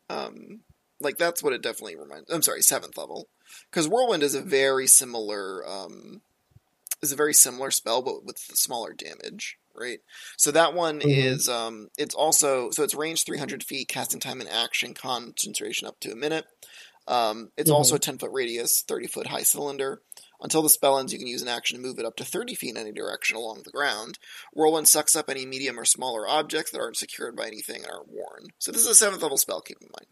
Um, like, that's what it definitely reminds... I'm sorry, seventh level. Because Whirlwind is a very similar... Um, is a very similar spell, but with smaller damage. Right, so that one mm-hmm. is um, it's also so it's range three hundred feet, casting time and action, concentration up to a minute. Um, it's mm-hmm. also a ten foot radius, thirty foot high cylinder. Until the spell ends, you can use an action to move it up to thirty feet in any direction along the ground. Whirlwind sucks up any medium or smaller objects that aren't secured by anything and aren't worn. So this is a seventh level spell. Keep in mind,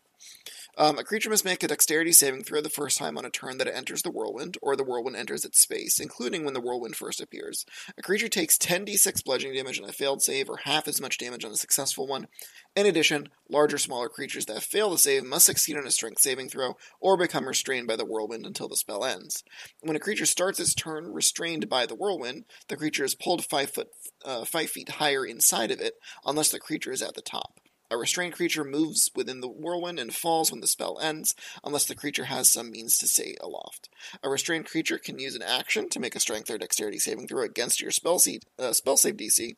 um, a creature must make a dexterity saving throw the first time on a turn that it enters the Whirlwind, or the Whirlwind enters its space, including when the Whirlwind first appears. A creature takes ten d six bludgeoning damage on a failed save, or half as much damage on a successful one. In addition, larger, smaller creatures that fail the save must succeed on a strength saving throw, or become restrained by the Whirlwind until the spell ends. When a creature starts its turn restrained by the Whirlwind, the creature is pulled five foot, uh, five feet higher inside of it, unless the creature is at the top. A restrained creature moves within the Whirlwind and falls when the spell ends, unless the creature has some means to stay aloft. A restrained creature can use an action to make a strength or dexterity saving throw against your spell, seed, uh, spell save D C.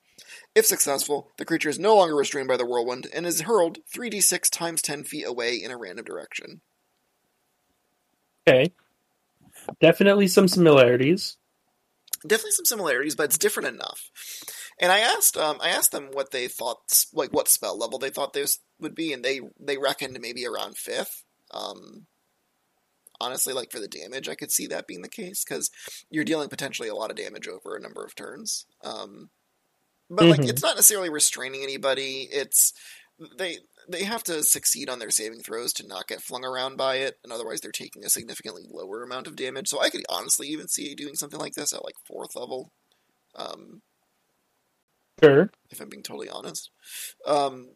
If successful, the creature is no longer restrained by the Whirlwind and is hurled three d six times ten feet away in a random direction. Okay. Definitely some similarities. Definitely some similarities, but it's different enough. And I asked, um, I asked them what they thought, like what spell level they thought this would be, and they they reckoned maybe around fifth. Um, honestly, like for the damage, I could see that being the case because you're dealing potentially a lot of damage over a number of turns. Um, but mm-hmm. like, it's not necessarily restraining anybody. It's they. They have to succeed on their saving throws to not get flung around by it, and otherwise they're taking a significantly lower amount of damage. So I could honestly even see doing something like this at like fourth level. Um, sure. If I'm being totally honest. Um,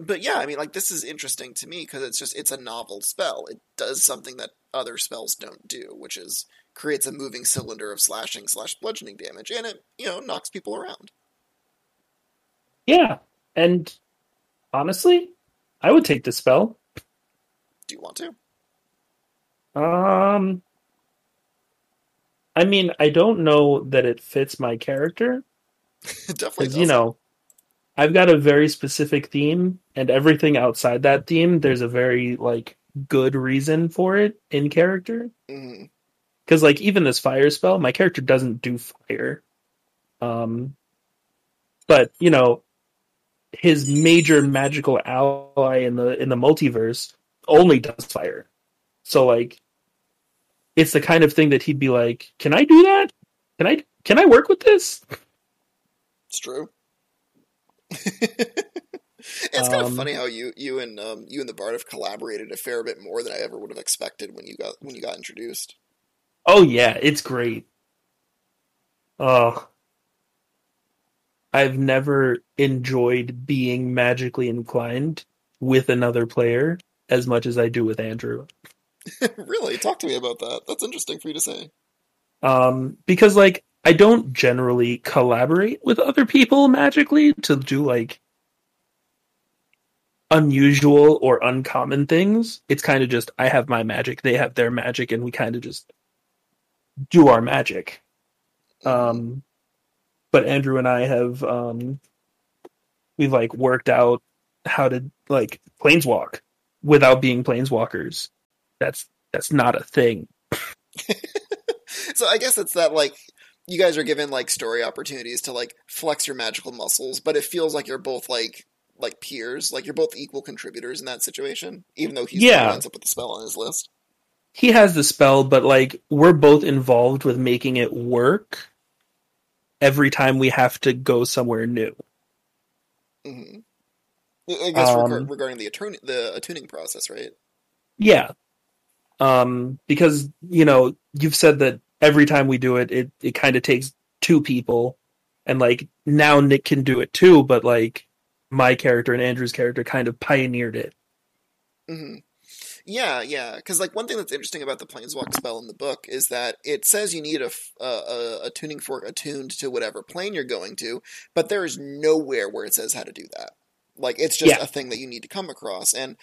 but yeah, I mean, like this is interesting to me because it's just, it's a novel spell. It does something that other spells don't do, which is creates a moving cylinder of slashing slash bludgeoning damage, and it, you know, knocks people around. Yeah, and honestly, I would take this spell. Do you want to? Um, I mean, I don't know that it fits my character. It definitely does. You know, I've got a very specific theme, and everything outside that theme, there's a very like good reason for it in character. Mm. Because like even this fire spell, my character doesn't do fire. Um, but you know, his major magical ally in the in the multiverse only does fire. So like it's the kind of thing that he'd be like, can I do that? Can I can I work with this? It's true. It's kind of um, funny how you you and um, you and the Bard have collaborated a fair bit more than I ever would have expected when you got when you got introduced. Oh yeah, it's great. Oh, I've never enjoyed being magically inclined with another player as much as I do with Andrew. Really? Talk to me about that. That's interesting for you to say. Um, because, like, I don't generally collaborate with other people magically to do, like, unusual or uncommon things. It's kind of just, I have my magic, they have their magic, and we kind of just do our magic. Um... But Andrew and I have, um, we've like worked out how to like planeswalk without being planeswalkers. That's that's not a thing. So I guess it's that like you guys are given like story opportunities to like flex your magical muscles, but it feels like you're both like like peers, like you're both equal contributors in that situation, even though he's yeah. the one who ends up with the spell on his list. He has the spell, but like we're both involved with making it work every time we have to go somewhere new. Mm-hmm. I guess um, reg- regarding the attuning, the attuning process, right? Yeah. Um, because, you know, you've said that every time we do it, it, it kind of takes two people. And, like, now Nick can do it too, but, like, my character and Andrew's character kind of pioneered it. Mm-hmm. Yeah, yeah. Because, like, one thing that's interesting about the Planeswalk spell in the book is that it says you need a, a, a tuning fork attuned to whatever plane you're going to, but there is nowhere where it says how to do that. Like, it's just yeah. a thing that you need to come across. And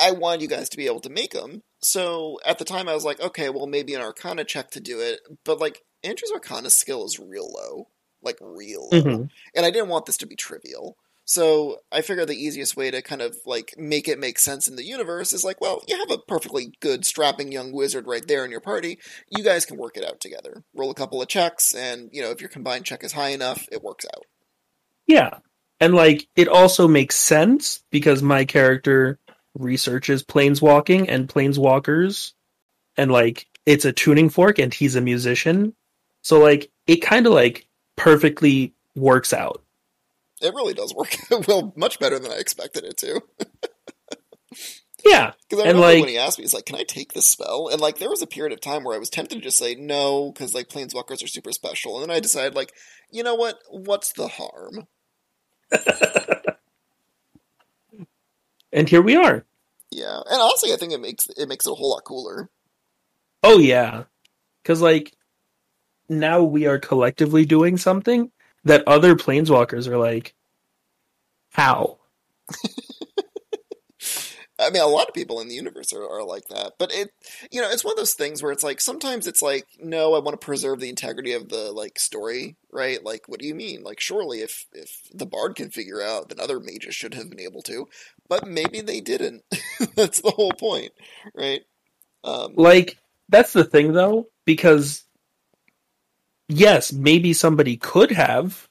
I wanted you guys to be able to make them. So at the time I was like, okay, well, maybe an Arcana check to do it. But, like, Andrew's Arcana skill is real low. Like, real low. Mm-hmm. And I didn't want this to be trivial. So I figured the easiest way to kind of, like, make it make sense in the universe is like, well, you have a perfectly good strapping young wizard right there in your party. You guys can work it out together. Roll a couple of checks, and, you know, if your combined check is high enough, it works out. Yeah. And, like, it also makes sense because my character researches planeswalking and planeswalkers. And, like, it's a tuning fork and he's a musician. So, like, it kind of, like, perfectly works out. It really does work well, much better than I expected it to. Yeah. Because I remember and, like, when he asked me, he's like, can I take this spell? And, like, there was a period of time where I was tempted to just say no because, like, planeswalkers are super special. And then I decided, like, you know what? What's the harm? And here we are. Yeah, and honestly, I think it makes it makes it a whole lot cooler. Oh yeah, because like now we are collectively doing something that other planeswalkers are like, how? I mean, a lot of people in the universe are, are like that, but it, you know, it's one of those things where it's like, sometimes it's like, no, I want to preserve the integrity of the, like, story, right? Like, what do you mean? Like, surely if, if the bard can figure out, then other mages should have been able to, but maybe they didn't. That's the whole point, right? Um, like, that's the thing, though, because, yes, maybe somebody could have,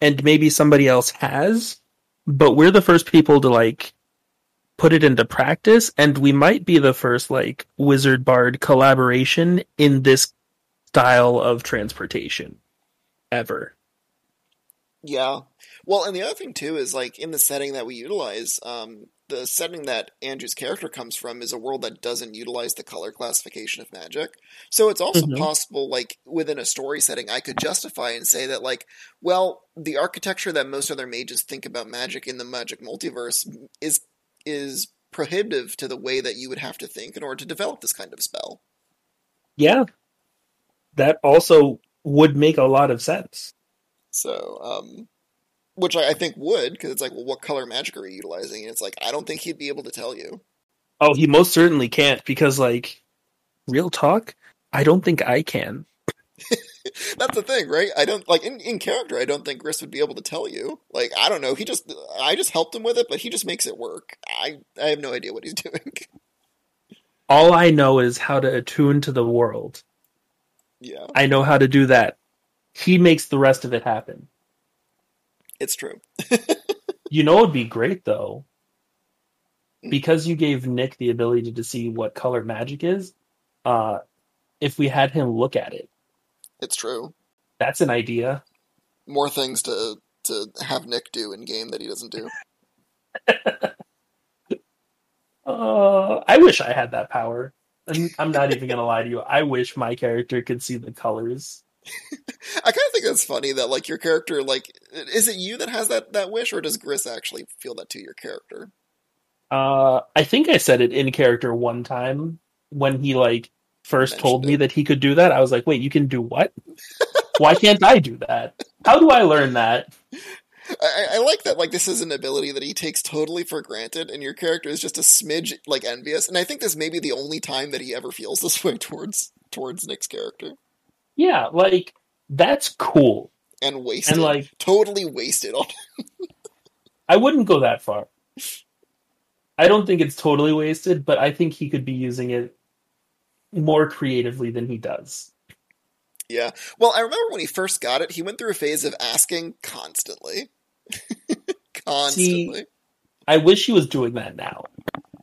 and maybe somebody else has, but we're the first people to, like, put it into practice, and we might be the first, like, wizard-bard collaboration in this style of transportation ever. Yeah. Well, and the other thing, too, is, like, in the setting that we utilize, um, the setting that Andrew's character comes from is a world that doesn't utilize the color classification of magic. So it's also mm-hmm. possible, like, within a story setting, I could justify and say that, like, well, the architecture that most other mages think about magic in the magic multiverse is is prohibitive to the way that you would have to think in order to develop this kind of spell. Yeah. That also would make a lot of sense. So, um, which I, I think would, because it's like, well, what color magic are you utilizing? And it's like, I don't think he'd be able to tell you. Oh, he most certainly can't, because, like, real talk, I don't think I can. That's the thing, right? I don't, like, in, in character, I don't think Gris would be able to tell you. Like, I don't know, he just, I just helped him with it, but he just makes it work. I, I have no idea what he's doing. All I know is how to attune to the world. Yeah. I know how to do that. He makes the rest of it happen. It's true. You know it'd be great, though? Because you gave Nick the ability to see what color magic is, uh, if we had him look at it. It's true. That's an idea. More things to, to have Nick do in-game that he doesn't do. uh, I wish I had that power. I'm, I'm not even going to lie to you. I wish my character could see the colors. I kind of think that's funny that, like, your character, like, is it you that has that, that wish, or does Gris actually feel that to your character? Uh, I think I said it in character one time when he, like, first told me that he could do that. I was like, wait, you can do what? Why can't I do that? How do I learn that? I, I like that, like, this is an ability that he takes totally for granted, and your character is just a smidge, like, envious. And I think this may be the only time that he ever feels this way towards towards Nick's character. Yeah, like, that's cool. And wasted. And, like, totally wasted on him. I wouldn't go that far. I don't think it's totally wasted, but I think he could be using it more creatively than he does. Yeah. Well, I remember when he first got it, he went through a phase of asking constantly. Constantly. See, I wish he was doing that now.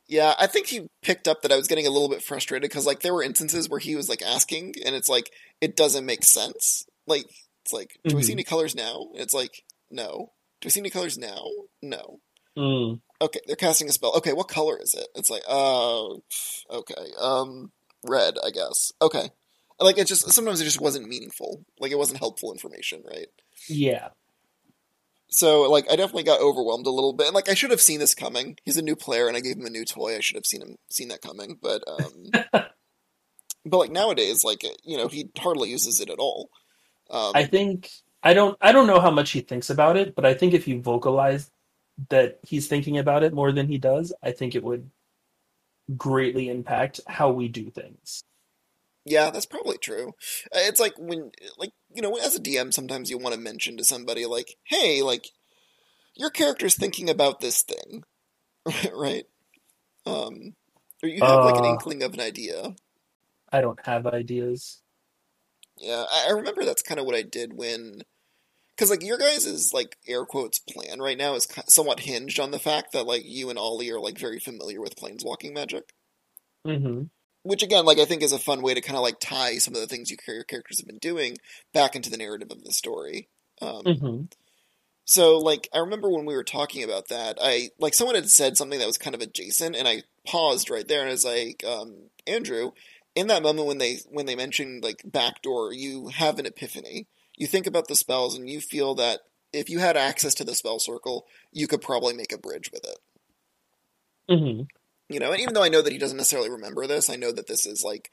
Yeah, I think he picked up that I was getting a little bit frustrated because, like, there were instances where he was, like, asking, and it's like, it doesn't make sense. Like, it's like, do mm-hmm. we see any colors now? And it's like, no. Do we see any colors now? No. Mm. Okay, they're casting a spell. Okay, what color is it? It's like, oh, uh, okay. Um, red, I guess. Okay. Like, it just, sometimes it just wasn't meaningful. Like, it wasn't helpful information, right? Yeah. So, like, I definitely got overwhelmed a little bit. And, like, I should have seen this coming. He's a new player, and I gave him a new toy. I should have seen him seen that coming. But, um, but like, nowadays, like, you know, he hardly uses it at all. Um, I think, I don't, I don't know how much he thinks about it, but I think if you vocalize that he's thinking about it more than he does, I think it would greatly impact how we do things. Yeah, that's probably true. It's like when, like, you know, as a D M, sometimes you want to mention to somebody, like, hey, like, your character's thinking about this thing, right? Um, or you have, uh, like, an inkling of an idea. I don't have ideas. Yeah, I, I remember that's kind of what I did when, because, like, your guys' like, air quotes, plan right now is somewhat hinged on the fact that, like, you and Ollie are, like, very familiar with planeswalking magic. Mm-hmm. Which, again, like, I think is a fun way to kind of, like, tie some of the things you, your characters have been doing back into the narrative of the story. Um, mm-hmm. So, like, I remember when we were talking about that, I, like, someone had said something that was kind of adjacent, and I paused right there, and I was like, um, Andrew, in that moment when they when they mentioned, like, backdoor, you have an epiphany. You think about the spells, and you feel that if you had access to the spell circle, you could probably make a bridge with it. Mm-hmm. You know, and even though I know that he doesn't necessarily remember this, I know that this is, like,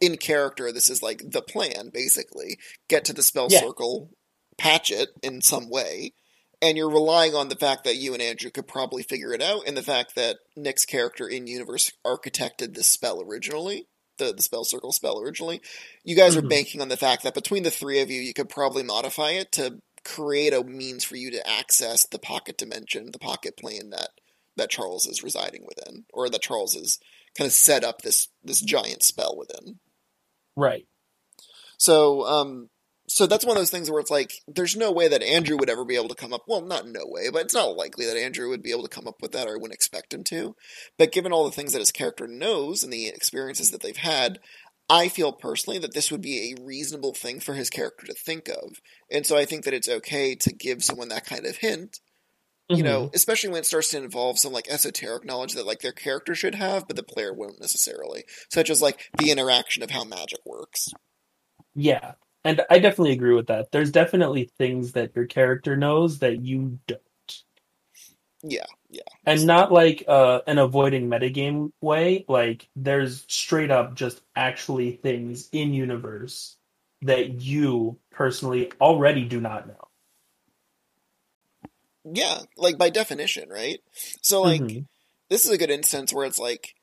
in character, this is, like, the plan, basically. Get to the spell yeah. circle, patch it in some way, and you're relying on the fact that you and Andrew could probably figure it out, and the fact that Nick's character in-universe architected this spell originally, the, the spell circle spell originally. You guys mm-hmm. are banking on the fact that between the three of you, you could probably modify it to create a means for you to access the pocket dimension, the pocket plane that that Charles is residing within, or that Charles is kind of set up this, this giant spell within. Right. So, um, so that's one of those things where it's like, there's no way that Andrew would ever be able to come up, well, not no way, but it's not likely that Andrew would be able to come up with that, or I wouldn't expect him to. But given all the things that his character knows and the experiences that they've had, I feel personally that this would be a reasonable thing for his character to think of. And so I think that it's okay to give someone that kind of hint, you know, mm-hmm. especially when it starts to involve some, like, esoteric knowledge that, like, their character should have, but the player won't necessarily, such as, like, the interaction of how magic works. Yeah, and I definitely agree with that. There's definitely things that your character knows that you don't. Yeah, yeah. And not, like, uh, an avoiding metagame way. Like, there's straight up just actually things in-universe that you personally already do not know. Yeah, like, by definition, right? So, like, mm-hmm. this is a good instance where it's, like,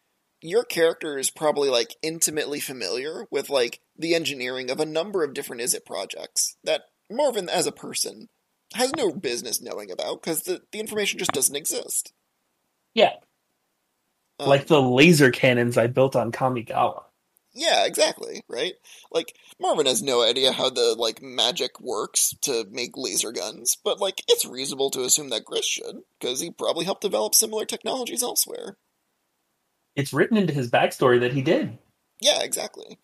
your character is probably, like, intimately familiar with, like, the engineering of a number of different Is It projects that Marvin, as a person, has no business knowing about, because the, the information just doesn't exist. Yeah. Um, like the laser cannons I built on Kamigawa. Yeah, exactly, right? Like, Marvin has no idea how the, like, magic works to make laser guns, but, like, it's reasonable to assume that Gris should, because he probably helped develop similar technologies elsewhere. It's written into his backstory that he did. Yeah, exactly.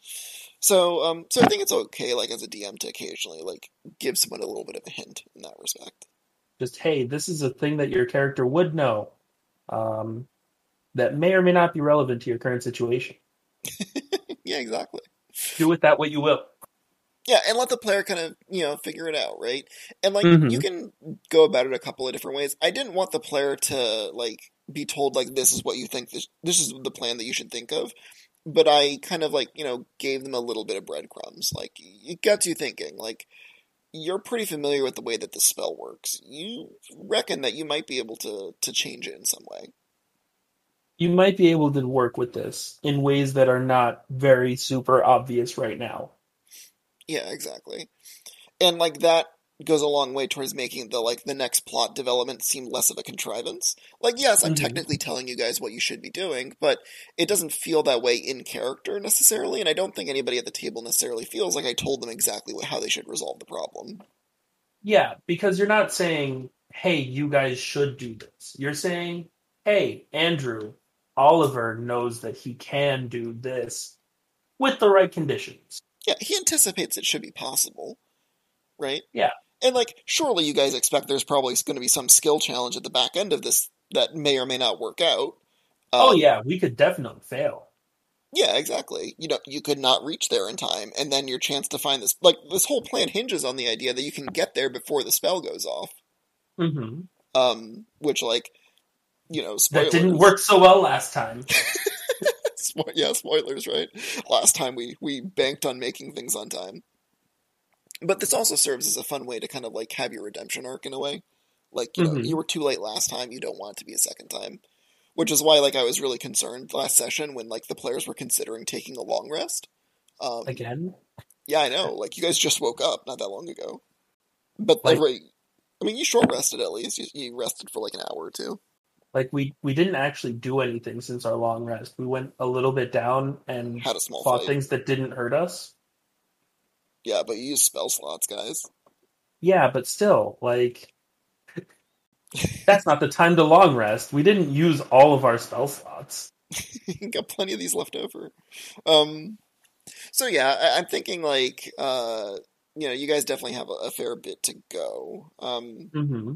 So, um, so I think it's okay, like, as a D M to occasionally, like, give someone a little bit of a hint in that respect. Just, hey, this is a thing that your character would know, um, that may or may not be relevant to your current situation. Yeah, exactly. Do with that what you will. Yeah, and let the player kind of, you know, figure it out, right? And, like, mm-hmm. you can go about it a couple of different ways. I didn't want the player to, like, be told, like, this is what you think, this, this is the plan that you should think of. But I kind of, like, you know, gave them a little bit of breadcrumbs. Like, it got you thinking, like, you're pretty familiar with the way that this spell works. You reckon that you might be able to, to change it in some way. You might be able to work with this in ways that are not very super obvious right now. Yeah, exactly. And, like, that It goes a long way towards making the, like, the next plot development seem less of a contrivance. Like, yes, I'm mm-hmm. technically telling you guys what you should be doing, but it doesn't feel that way in character necessarily, and I don't think anybody at the table necessarily feels like I told them exactly how they should resolve the problem. Yeah, because you're not saying, hey, you guys should do this. You're saying, hey, Andrew, Oliver knows that he can do this with the right conditions. Yeah, he anticipates it should be possible, right? Yeah. And, like, surely you guys expect there's probably going to be some skill challenge at the back end of this that may or may not work out. Um, oh, yeah, we could definitely fail. Yeah, exactly. You know, you could not reach there in time, and then your chance to find this... Like, this whole plan hinges on the idea that you can get there before the spell goes off. Mm-hmm. Um, which, like, you know, spoilers. That didn't work so well last time. Spo- yeah, spoilers, right? Last time we, we banked on making things on time. But this also serves as a fun way to kind of, like, have your redemption arc in a way. Like, you know, mm-hmm. you were too late last time, you don't want it to be a second time. Which is why, like, I was really concerned last session when, like, the players were considering taking a long rest. Um, Again? Yeah, I know. Like, you guys just woke up not that long ago. But, like, every, I mean, you short rested at least. You, you rested for, like, an hour or two. Like, we, we didn't actually do anything since our long rest. We went a little bit down and had a small fought fight. Things that didn't hurt us. Yeah, but you use spell slots, guys. Yeah, but still, like, that's not the time to long rest. We didn't use all of our spell slots. Got plenty of these left over. Um, so yeah, I- I'm thinking, like, uh, you know, you guys definitely have a, a fair bit to go. Um, mm-hmm.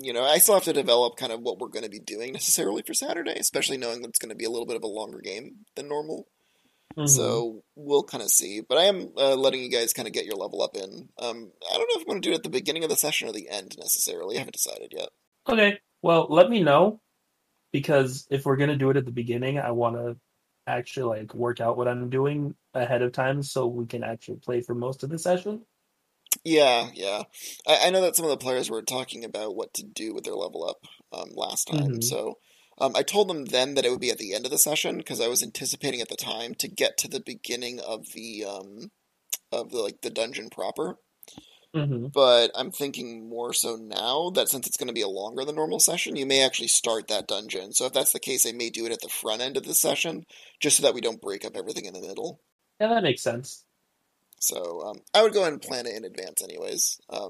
You know, I still have to develop kind of what we're going to be doing necessarily for Saturday, especially knowing that it's going to be a little bit of a longer game than normal. Mm-hmm. So we'll kind of see, but I am uh, letting you guys kind of get your level up in. Um, I don't know if I'm going to do it at the beginning of the session or the end necessarily. I haven't decided yet. Okay. Well, let me know, because if we're going to do it at the beginning, I want to actually, like, work out what I'm doing ahead of time so we can actually play for most of the session. Yeah. Yeah. I, I know that some of the players were talking about what to do with their level up um, last time. Mm-hmm. So Um, I told them then that it would be at the end of the session because I was anticipating at the time to get to the beginning of the um, of the, like, the dungeon proper. Mm-hmm. But I'm thinking more so now that since it's going to be a longer than normal session, you may actually start that dungeon. So if that's the case, I may do it at the front end of the session just so that we don't break up everything in the middle. Yeah, that makes sense. So um, I would go ahead and plan it in advance, anyways, because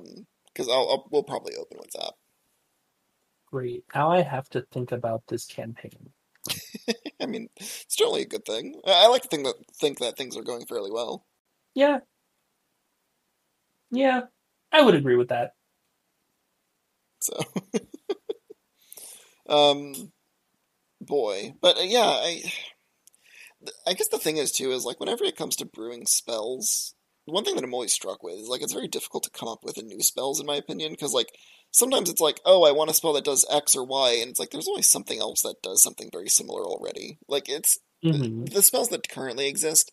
um, I'll, I'll we'll probably open with that. Great. Now I have to think about this campaign. I mean, it's certainly a good thing. I like to think that think that things are going fairly well. Yeah. Yeah, I would agree with that. So, um, boy, but uh, yeah, I, I guess the thing is too is like whenever it comes to brewing spells, one thing that I'm always struck with is like it's very difficult to come up with a new spells in my opinion because like. Sometimes it's like, oh, I want a spell that does X or Y, and it's like, there's always something else that does something very similar already. Like, it's... Mm-hmm. The spells that currently exist,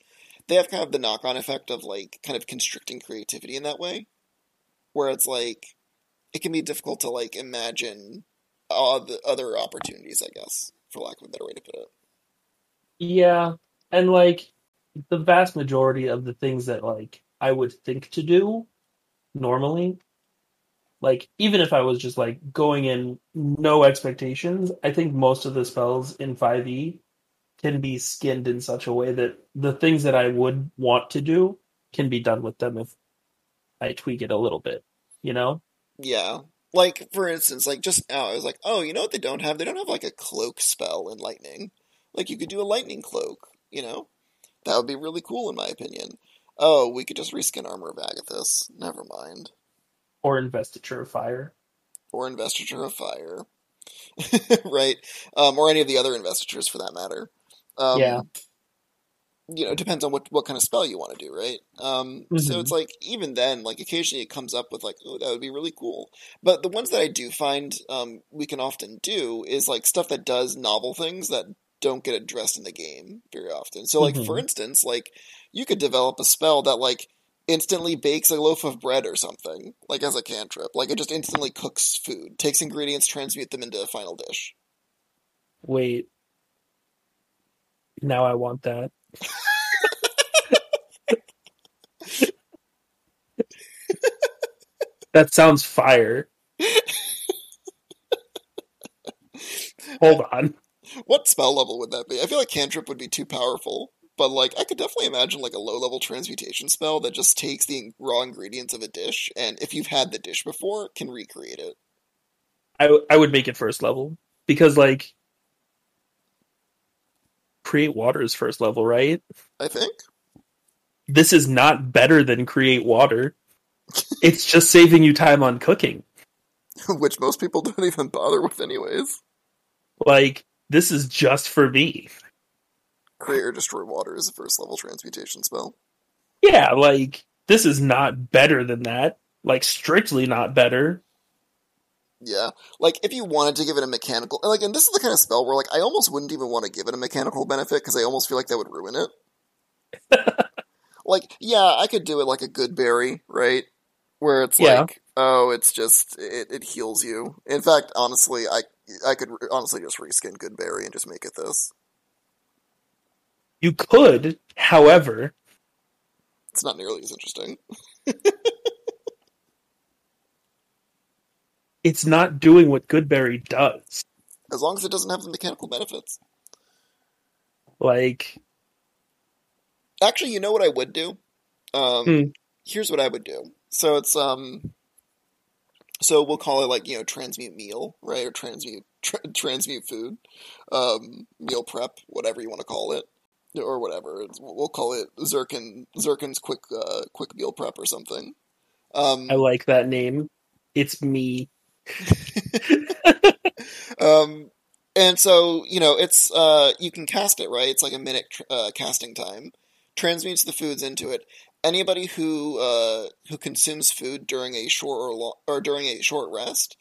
they have kind of the knock-on effect of, like, kind of constricting creativity in that way. Where it's like, it can be difficult to, like, imagine all the other opportunities, I guess, for lack of a better way to put it. Yeah, and, like, the vast majority of the things that, like, I would think to do normally... Like, even if I was just, like, going in no expectations, I think most of the spells in five e can be skinned in such a way that the things that I would want to do can be done with them if I tweak it a little bit, you know? Yeah. Like, for instance, like, just now, I was like, oh, you know what they don't have? They don't have, like, a cloak spell in Lightning. Like, you could do a Lightning Cloak, you know? That would be really cool, in my opinion. Oh, we could just reskin Armor of Agathis. Never mind. Or Investiture of Fire. Or Investiture of Fire. Right. Um, or any of the other investitures, for that matter. Um, yeah. You know, it depends on what, what kind of spell you want to do, right? Um, mm-hmm. So it's like, even then, like, occasionally it comes up with, like, oh, that would be really cool. But the ones that I do find um, we can often do is, like, stuff that does novel things that don't get addressed in the game very often. So, like, mm-hmm. for instance, like, you could develop a spell that, like, instantly bakes a loaf of bread or something, like as a cantrip. Like, it just instantly cooks food, takes ingredients, transmute them into a final dish. Wait. Now I want that. That sounds fire. Hold on. What spell level would that be? I feel like cantrip would be too powerful, but like I could definitely imagine like a low-level transmutation spell that just takes the raw ingredients of a dish, and if you've had the dish before, can recreate it. I, w- I would make it first level, because like create water is first level, right? I think. This is not better than create water. It's just saving you time on cooking. Which most people don't even bother with anyways. Like, this is just for me. Create or destroy water is a first level transmutation spell. Yeah, like, this is not better than that. Like, strictly not better. Yeah, like, if you wanted to give it a mechanical... like, and this is the kind of spell where, like, I almost wouldn't even want to give it a mechanical benefit, because I almost feel like that would ruin it. Like, yeah, I could do it like a good berry, right? Where it's yeah. like, oh, it's just, it, it heals you. In fact, honestly, I I could honestly just reskin good berry and just make it this. You could, however... it's not nearly as interesting. It's not doing what Goodberry does. As long as it doesn't have the mechanical benefits. Like... actually, you know what I would do? Um, mm. Here's what I would do. So it's, um... so we'll call it, like, you know, transmute meal, right? Or transmute tra- transmute food. Um, meal prep, whatever you want to call it. Or whatever. It's, we'll call it Zirkin, Zirkin's quick, uh, quick meal prep or something. Um, I like that name. It's me. um, and so, you know, it's, uh, you can cast it, right? It's like a minute tr- uh, casting time. Transmutes the foods into it. Anybody who, uh, who consumes food during a short or long, or during a short rest,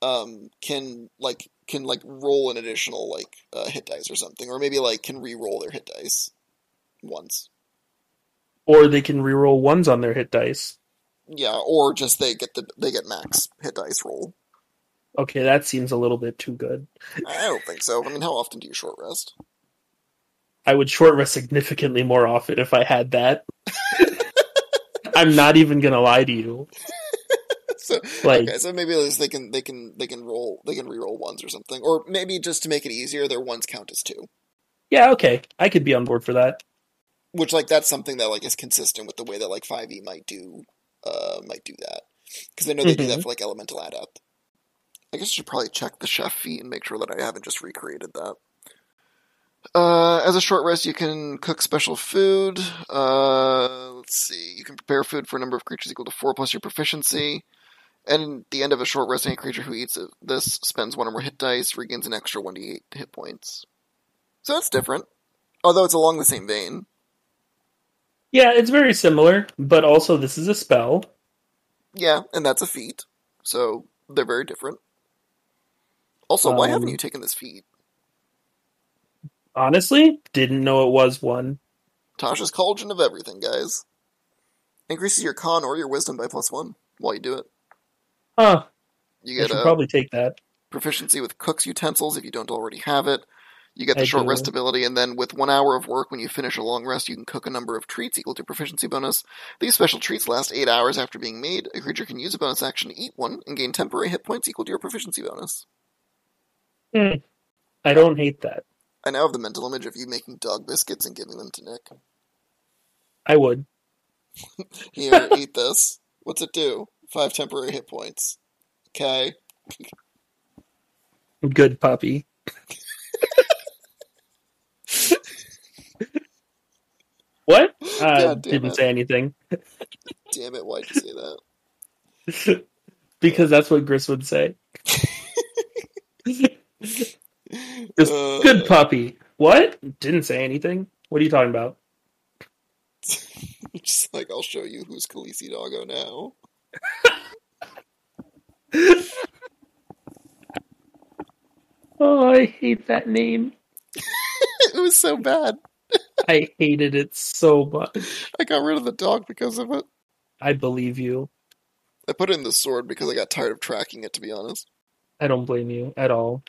um, can, like, can, like, roll an additional, like, uh, hit dice or something. Or maybe, like, can re-roll their hit dice once. Or they can re-roll ones on their hit dice. Yeah, or just they get the they get max hit dice roll. Okay, that seems a little bit too good. I don't think so. I mean, how often do you short rest? I would short rest significantly more often if I had that. I'm not even gonna lie to you. So, like, okay, so maybe at least they can they can they can roll they can re-roll ones or something, or maybe just to make it easier, their ones count as two. Yeah, okay, I could be on board for that. Which, like, that's something that, like, is consistent with the way that, like, five e might do. Uh, might do that, because I know they mm-hmm. do that for, like, elemental add up. I guess I should probably check the chef feat and make sure that I haven't just recreated that. Uh, as a short rest, you can cook special food. Uh, let's see, you can prepare food for a number of creatures equal to four plus your proficiency. And at the end of a short rest, any creature who eats it, this spends one or more hit dice, regains an extra one d eight hit points. So that's different, although it's along the same vein. Yeah, it's very similar, but also this is a spell. Yeah, and that's a feat, so they're very different. Also, um, why haven't you taken this feat? Honestly, didn't know it was one. Tasha's Cauldron of Everything, guys. Increases your con or your wisdom by plus one while you do it. Huh. You get I should a probably take that. Proficiency with cook's utensils if you don't already have it. You get the I short do. rest ability, and then with one hour of work, when you finish a long rest, you can cook a number of treats equal to proficiency bonus. These special treats last eight hours after being made. A creature can use a bonus action to eat one and gain temporary hit points equal to your proficiency bonus. Mm. I don't hate that. I now have the mental image of you making dog biscuits and giving them to Nick. I would. Here, eat this. What's it do? Five temporary hit points. Okay. Good puppy. What? I uh, didn't it. say anything. Damn it, why'd you say that? Because that's what Gris would say. Just, uh, good puppy. What? Didn't say anything? What are you talking about? Just like, I'll show you who's Khaleesi Doggo now. Oh, I hate that name. It was so bad. I hated it so much. I got rid of the dog because of it. I believe you. I put in the sword because I got tired of tracking it, to be honest. I don't blame you at all.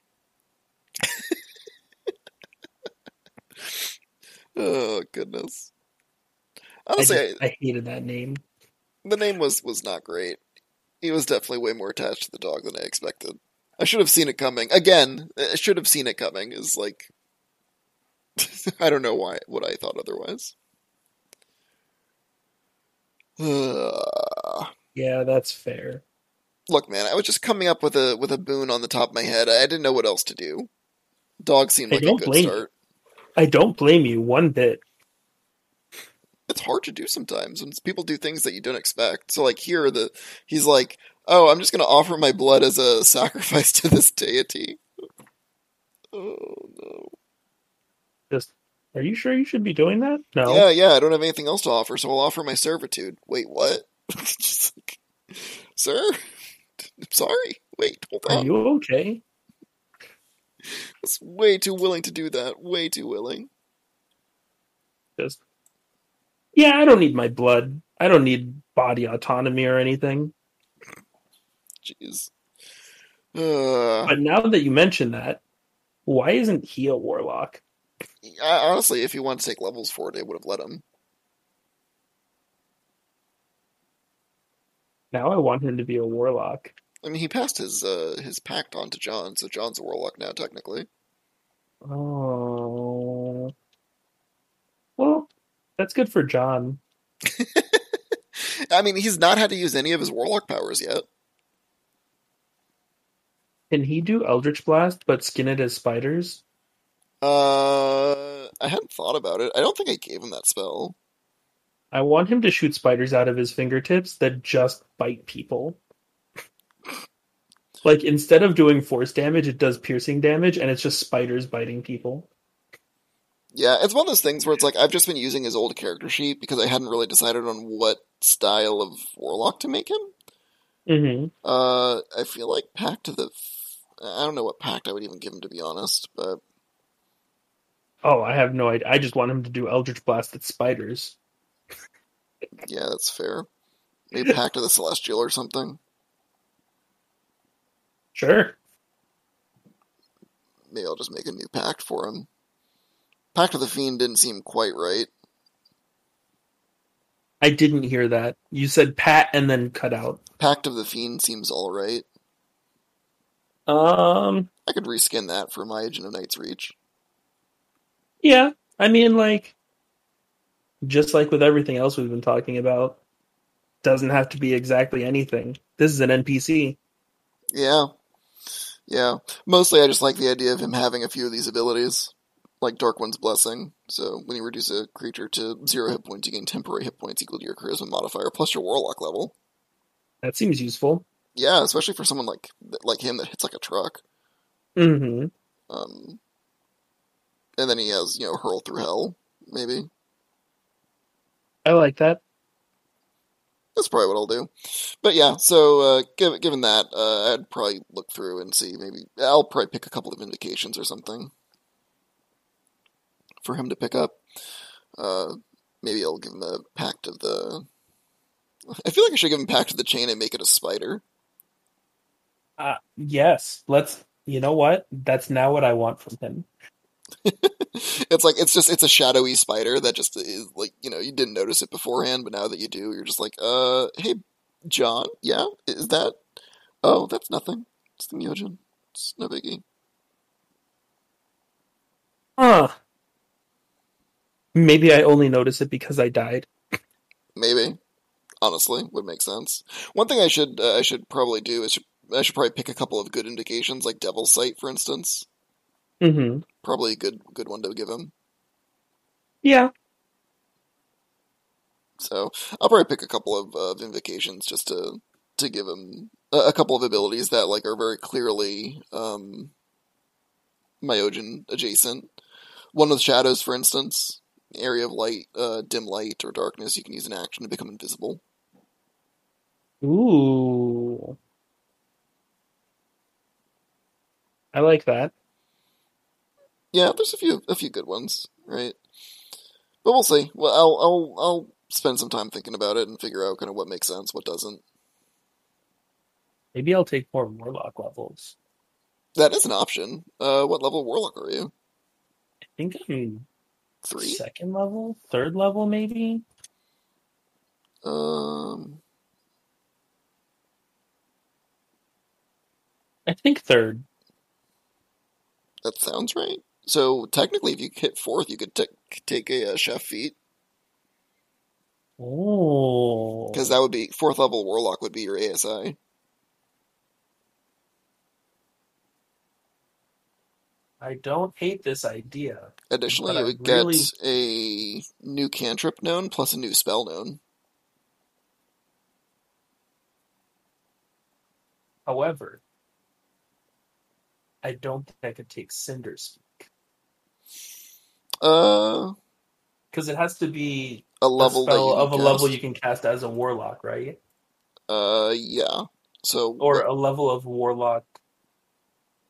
Oh, goodness. Honestly, I, just, I hated that name. The name was, was not great. He was definitely way more attached to the dog than I expected. I should have seen it coming. Again, I should have seen it coming is like... I don't know why what I thought otherwise. Uh... Yeah, that's fair. Look, man, I was just coming up with a with a boon on the top of my head. I didn't know what else to do. Dog seemed like a good start. I don't blame you one bit. It's hard to do sometimes when people do things that you don't expect. So, like, here, the he's like, oh, I'm just going to offer my blood as a sacrifice to this deity. Oh, no. Just, are you sure you should be doing that? No. Yeah, yeah, I don't have anything else to offer, so I'll offer my servitude. Wait, what? Just like, sir? I'm sorry. Wait, hold on. Are you okay? It's way too willing to do that. Way too willing. Just... Yeah, I don't need my blood. I don't need body autonomy or anything. Jeez. Uh, but now that you mention that, why isn't he a warlock? Honestly, if he wanted to take levels for it, they would have let him. Now I want him to be a warlock. I mean, he passed his uh, his pact on to John, so John's a warlock now, technically. Oh. Well, that's good for John. I mean, he's not had to use any of his warlock powers yet. Can he do Eldritch Blast, but skin it as spiders? Uh, I hadn't thought about it. I don't think I gave him that spell. I want him to shoot spiders out of his fingertips that just bite people. Like, instead of doing force damage, it does piercing damage, and it's just spiders biting people. Yeah, it's one of those things where it's like, I've just been using his old character sheet because I hadn't really decided on what style of warlock to make him. Mm-hmm. Uh, I feel like Pact of the... I don't know what Pact I would even give him, to be honest, but... Oh, I have no idea. I just want him to do Eldritch Blast at spiders. Yeah, that's fair. Maybe Pact of the Celestial or something. Sure. Maybe I'll just make a new pact for him. Pact of the Fiend didn't seem quite right. I didn't hear that. You said pat and then cut out. Pact of the Fiend seems alright. Um, I could reskin that for Myojin of Night's Reach. Yeah, I mean, like, just like with everything else we've been talking about, doesn't have to be exactly anything. This is an N P C. Yeah. Yeah. Mostly I just like the idea of him having a few of these abilities, like Dark One's Blessing. So when you reduce a creature to zero hit points, you gain temporary hit points equal to your charisma modifier plus your warlock level. That seems useful. Yeah, especially for someone like like him that hits like a truck. Mm-hmm. Um, and then he has, you know, Hurl Through Hell, maybe. I like that. That's probably what I'll do. But yeah, so uh, give, given that, uh, I'd probably look through and see. Maybe I'll probably pick a couple of indications or something for him to pick up. Uh, maybe I'll give him a pact of the... I feel like I should give him pact of the chain and make it a spider. Uh, yes, let's... You know what? That's now what I want from him. It's like, it's just, it's a shadowy spider that just is like, you know, you didn't notice it beforehand, but now that you do, you're just like, uh, hey, John, yeah, is that, oh, that's nothing. It's the Myojin. It's no biggie. Huh. Maybe I only notice it because I died. Maybe. Honestly, would make sense. One thing I should, uh, I should probably do is, I should probably pick a couple of good indications, like Devil's Sight, for instance. Mm-hmm. Probably a good, good one to give him. Yeah. So I'll probably pick a couple of, uh, of invocations just to to give him a, a couple of abilities that like are very clearly um, Myojin adjacent. One with shadows, for instance, area of light, uh, dim light or darkness. You can use an action to become invisible. Ooh, I like that. Yeah, there's a few a few good ones, right? But we'll see. Well, I'll I'll I'll spend some time thinking about it and figure out kind of what makes sense, what doesn't. Maybe I'll take more warlock levels. That is an option. Uh, what level warlock are you? I think I'm three, second level, third level, maybe. Um, I think third. That sounds right. So technically, if you hit fourth, you could t- take a uh, chef feat. Oh. Because that would be fourth level warlock would be your A S I. I don't hate this idea. Additionally, you would really... get a new cantrip known plus a new spell known. However, I don't think I could take Cinder Speak. Uh, because it has to be a level a spell of a cast. level you can cast as a warlock, right? Uh, yeah. So or a level of warlock.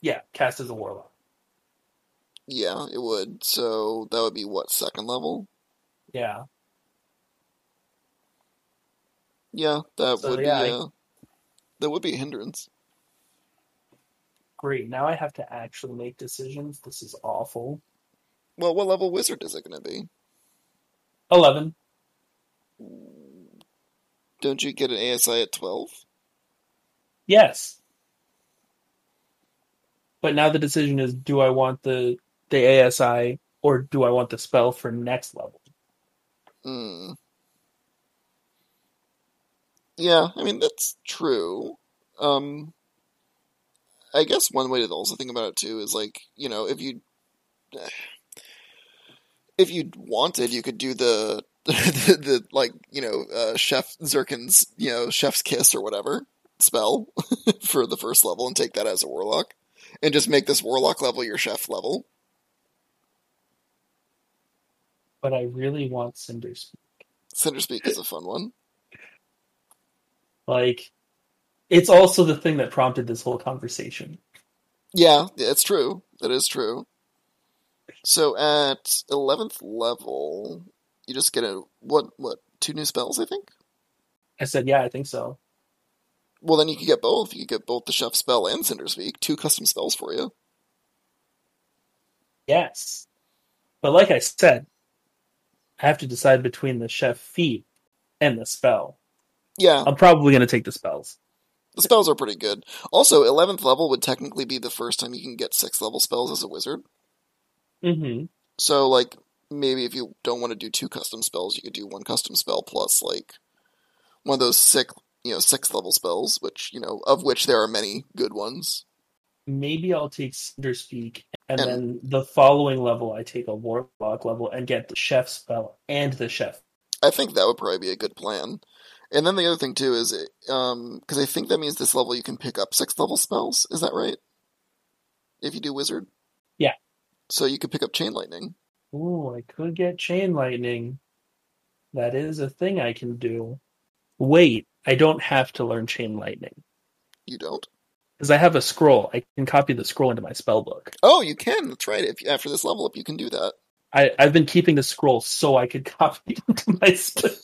Yeah, cast as a warlock. Yeah, it would. So that would be what, second level? Yeah. Yeah, that so would yeah, be. A, I... That would be a hindrance. Great. Now I have to actually make decisions. This is awful. Well, what level wizard is it going to be? eleven. Don't you get an A S I at twelve? Yes. But now the decision is, do I want the the A S I or do I want the spell for next level? Hmm. Yeah, I mean, that's true. Um, I guess one way to also think about it, too, is, like, you know, if you... If you wanted, you could do the, the, the like, you know, uh, Chef Zirkin's, you know, Chef's Kiss or whatever spell for the first level and take that as a warlock. And just make this warlock level your chef level. But I really want Cinder Speak. Cinder Speak is a fun one. Like, it's also the thing that prompted this whole conversation. Yeah, it's true. That is true. So at eleventh level, you just get a, what, what, two new spells, I think? I said, yeah, I think so. Well, then you could get both. You could get both the Chef Spell and Cinder Speak. Two custom spells for you. Yes. But like I said, I have to decide between the Chef Feat and the spell. Yeah. I'm probably going to take the spells. The spells are pretty good. Also, eleventh level would technically be the first time you can get sixth level spells as a wizard. Mm-hmm. So, like, maybe if you don't want to do two custom spells, you could do one custom spell plus, like, one of those sixth, you know, sixth level spells, which, you know, of which there are many good ones. Maybe I'll take Cinder Speak, and, and then the following level I take a warlock level and get the chef spell and the chef. I think that would probably be a good plan. And then the other thing, too, is, because um, I think that means this level you can pick up sixth level spells, is that right? If you do Wizard? Yeah. So you could pick up Chain Lightning. Ooh, I could get Chain Lightning. That is a thing I can do. Wait, I don't have to learn Chain Lightning. You don't? Because I have a scroll. I can copy the scroll into my spellbook. Oh, you can. That's right. If, after this level up, you can do that. I, I've been keeping the scroll so I could copy it into my spellbook.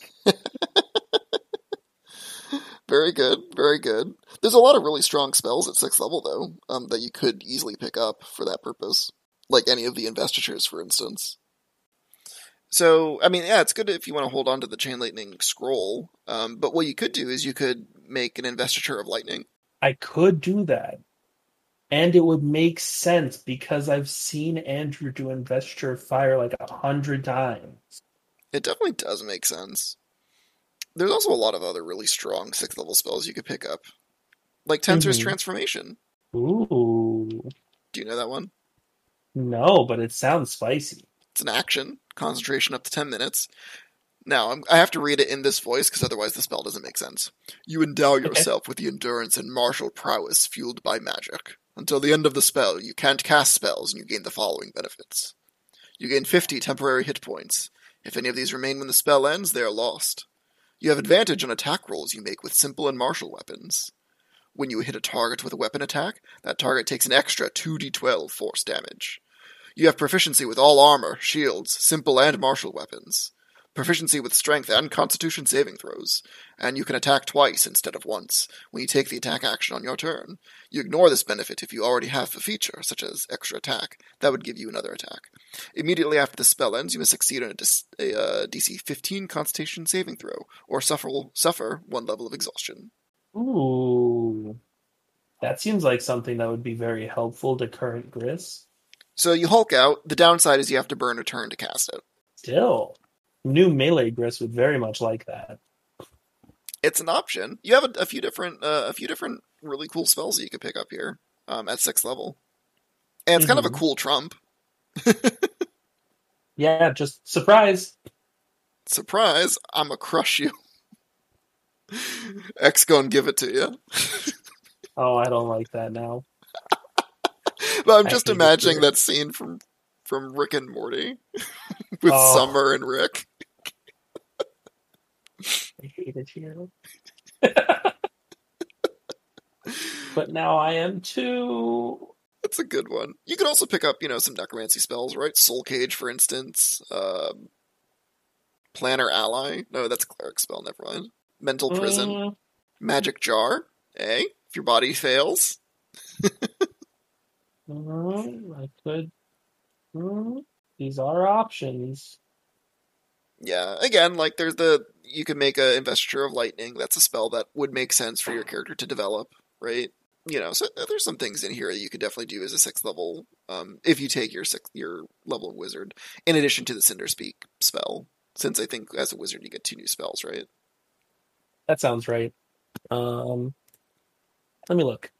Very good, very good. There's a lot of really strong spells at sixth level, though, um, that you could easily pick up for that purpose. Like any of the investitures, for instance. So, I mean, yeah, it's good if you want to hold on to the Chain Lightning scroll, um, but what you could do is you could make an investiture of lightning. I could do that. And it would make sense, because I've seen Andrew do investiture of fire like a hundred times. It definitely does make sense. There's also a lot of other really strong sixth level spells you could pick up. Like Tensor's mm-hmm. Transformation. Ooh. Do you know that one? No, but it sounds spicy. It's an action. Concentration up to ten minutes. Now, I'm, I have to read it in this voice, because otherwise the spell doesn't make sense. You endow yourself okay. with the endurance and martial prowess fueled by magic. Until the end of the spell, you can't cast spells, and you gain the following benefits. You gain fifty temporary hit points. If any of these remain when the spell ends, they are lost. You have advantage on attack rolls you make with simple and martial weapons. When you hit a target with a weapon attack, that target takes an extra two d twelve force damage. You have proficiency with all armor, shields, simple and martial weapons. Proficiency with strength and constitution saving throws. And you can attack twice instead of once when you take the attack action on your turn. You ignore this benefit if you already have a feature, such as extra attack. That would give you another attack. Immediately after the spell ends, you must succeed on a, a, a D C fifteen constitution saving throw, or suffer, suffer one level of exhaustion. Ooh. That seems like something that would be very helpful to current Gris. So you Hulk out. The downside is you have to burn a turn to cast it. Still. New melee Gris would very much like that. It's an option. You have a, a few different uh, a few different really cool spells that you could pick up here um, at sixth level. And it's mm-hmm. kind of a cool trump. Yeah, just surprise. Surprise, I'm going to crush you. X gonna give it to you. Oh, I don't like that now. But I'm just imagining that scene from, from Rick and Morty with oh. Summer and Rick. I hated you. But now I am too. That's a good one. You could also pick up, you know, some necromancy spells, right? Soul Cage, for instance. Um, Planner Ally. No, that's a cleric spell. Never mind. Mental Prison. Mm. Magic Jar. Eh? If your body fails. mm, I could. Mm, these are options. Yeah, again, like there's the you could make a Investiture of Lightning. That's a spell that would make sense for your character to develop, right? You know, so there's some things in here that you could definitely do as a sixth level, um, if you take your sixth your level of wizard, in addition to the Cinder Speak spell. Since I think as a wizard you get two new spells, right? That sounds right. Um, let me look.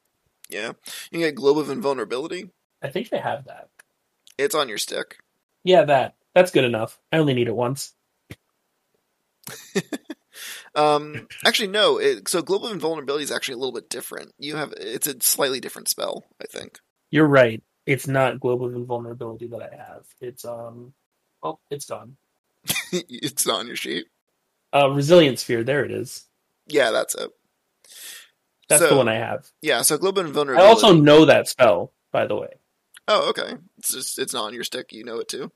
Yeah, you get Globe of Invulnerability. I think they have that. It's on your stick. Yeah, that that's good enough. I only need it once. um, actually, no. It, so Globe of Invulnerability is actually a little bit different. You have it's a slightly different spell, I think. You're right. It's not Globe of Invulnerability that I have. It's um, oh, it's gone. It's not on your sheet. Uh, Resilient Sphere. There it is. Yeah, that's it. That's so, the one I have. Yeah, so Globe of Invulnerability. I also know that spell, by the way. Oh, okay. It's just it's not on your stick. You know it too.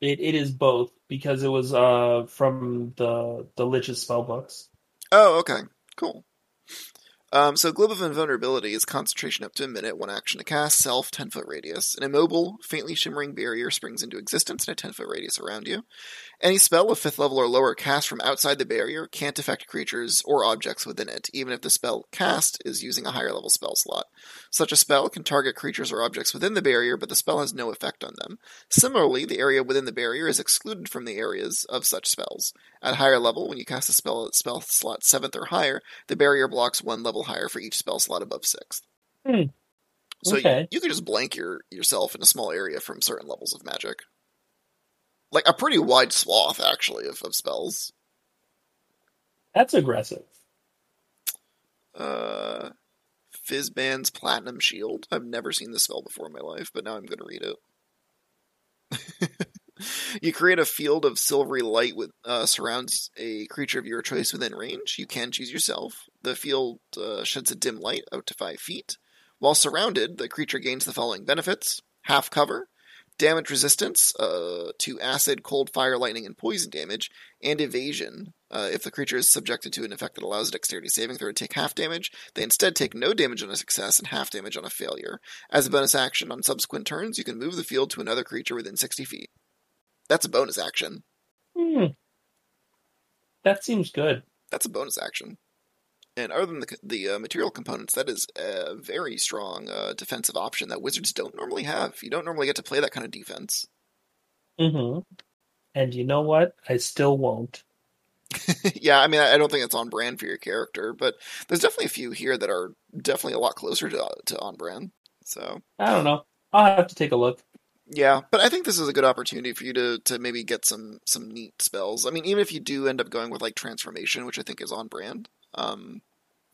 It it is both because it was uh from the the Lich's spell books. Oh, okay, cool. Um, so Globe of Invulnerability is concentration up to a minute, one action to cast, self, ten foot radius. An immobile, faintly shimmering barrier springs into existence in a ten foot radius around you. Any spell of fifth level or lower cast from outside the barrier can't affect creatures or objects within it, even if the spell cast is using a higher level spell slot. Such a spell can target creatures or objects within the barrier, but the spell has no effect on them. Similarly, the area within the barrier is excluded from the areas of such spells. At higher level, when you cast a spell at spell slot seventh or higher, the barrier blocks one level higher for each spell slot above sixth. Hmm. So okay. you, you could just blank your yourself in a small area from certain levels of magic. Like a pretty wide swath, actually, of, of spells. That's aggressive. Uh, Fizzband's Platinum Shield. I've never seen this spell before in my life, but now I'm going to read it. You create a field of silvery light that uh, surrounds a creature of your choice within range. You can choose yourself. The field uh, sheds a dim light out to five feet. While surrounded, the creature gains the following benefits. Half cover, damage resistance uh, to acid, cold, fire, lightning, and poison damage, and evasion. Uh, if the creature is subjected to an effect that allows a dexterity saving throw to take half damage, they instead take no damage on a success and half damage on a failure. As a bonus action, on subsequent turns, you can move the field to another creature within sixty feet. That's a bonus action. Hmm. That seems good. That's a bonus action. And other than the, the uh, material components, that is a very strong uh, defensive option that wizards don't normally have. You don't normally get to play that kind of defense. Mm-hmm. And you know what? I still won't. Yeah, I mean, I don't think it's on brand for your character, but there's definitely a few here that are definitely a lot closer to, to on brand. So I don't know. I'll have to take a look. Yeah, but I think this is a good opportunity for you to, to maybe get some, some neat spells. I mean, even if you do end up going with, like, Transformation, which I think is on brand, um,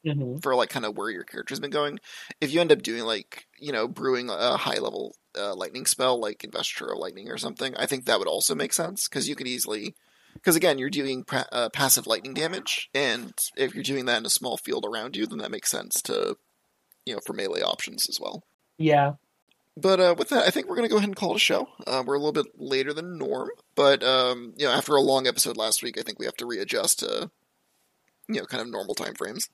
mm-hmm. for, like, kind of where your character's been going, if you end up doing, like, you know, brewing a high-level uh, lightning spell, like Investiture of Lightning or something, I think that would also make sense, because you could easily... Because, again, you're doing pa- uh, passive lightning damage, and if you're doing that in a small field around you, then that makes sense to, you know, for melee options as well. Yeah. But uh, with that, I think we're going to go ahead and call it a show. Uh, we're a little bit later than norm, but um, you know, after a long episode last week, I think we have to readjust to, you know, kind of normal time frames.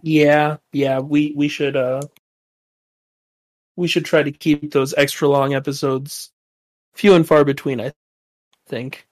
Yeah, yeah, we we should uh, we should try to keep those extra long episodes few and far between, I think.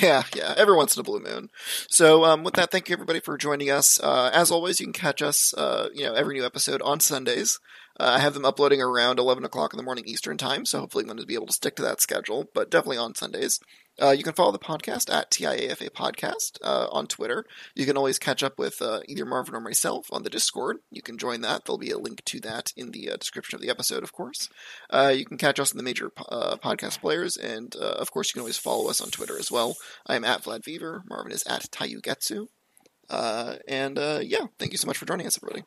Yeah, yeah, every once in a blue moon. So um, with that, thank you everybody for joining us. Uh, as always, you can catch us, uh, you know, every new episode on Sundays. Uh, I have them uploading around eleven o'clock in the morning Eastern time, so hopefully I'm going to be able to stick to that schedule, but definitely on Sundays. Uh, you can follow the podcast at T I A F A Podcast uh, on Twitter. You can always catch up with uh, either Marvin or myself on the Discord. You can join that. There'll be a link to that in the uh, description of the episode, of course. Uh, you can catch us in the major uh, podcast players, and uh, of course you can always follow us on Twitter as well. I am at Vlad Fever. Marvin is at Tayugetsu. Uh, and uh, yeah, thank you so much for joining us, everybody.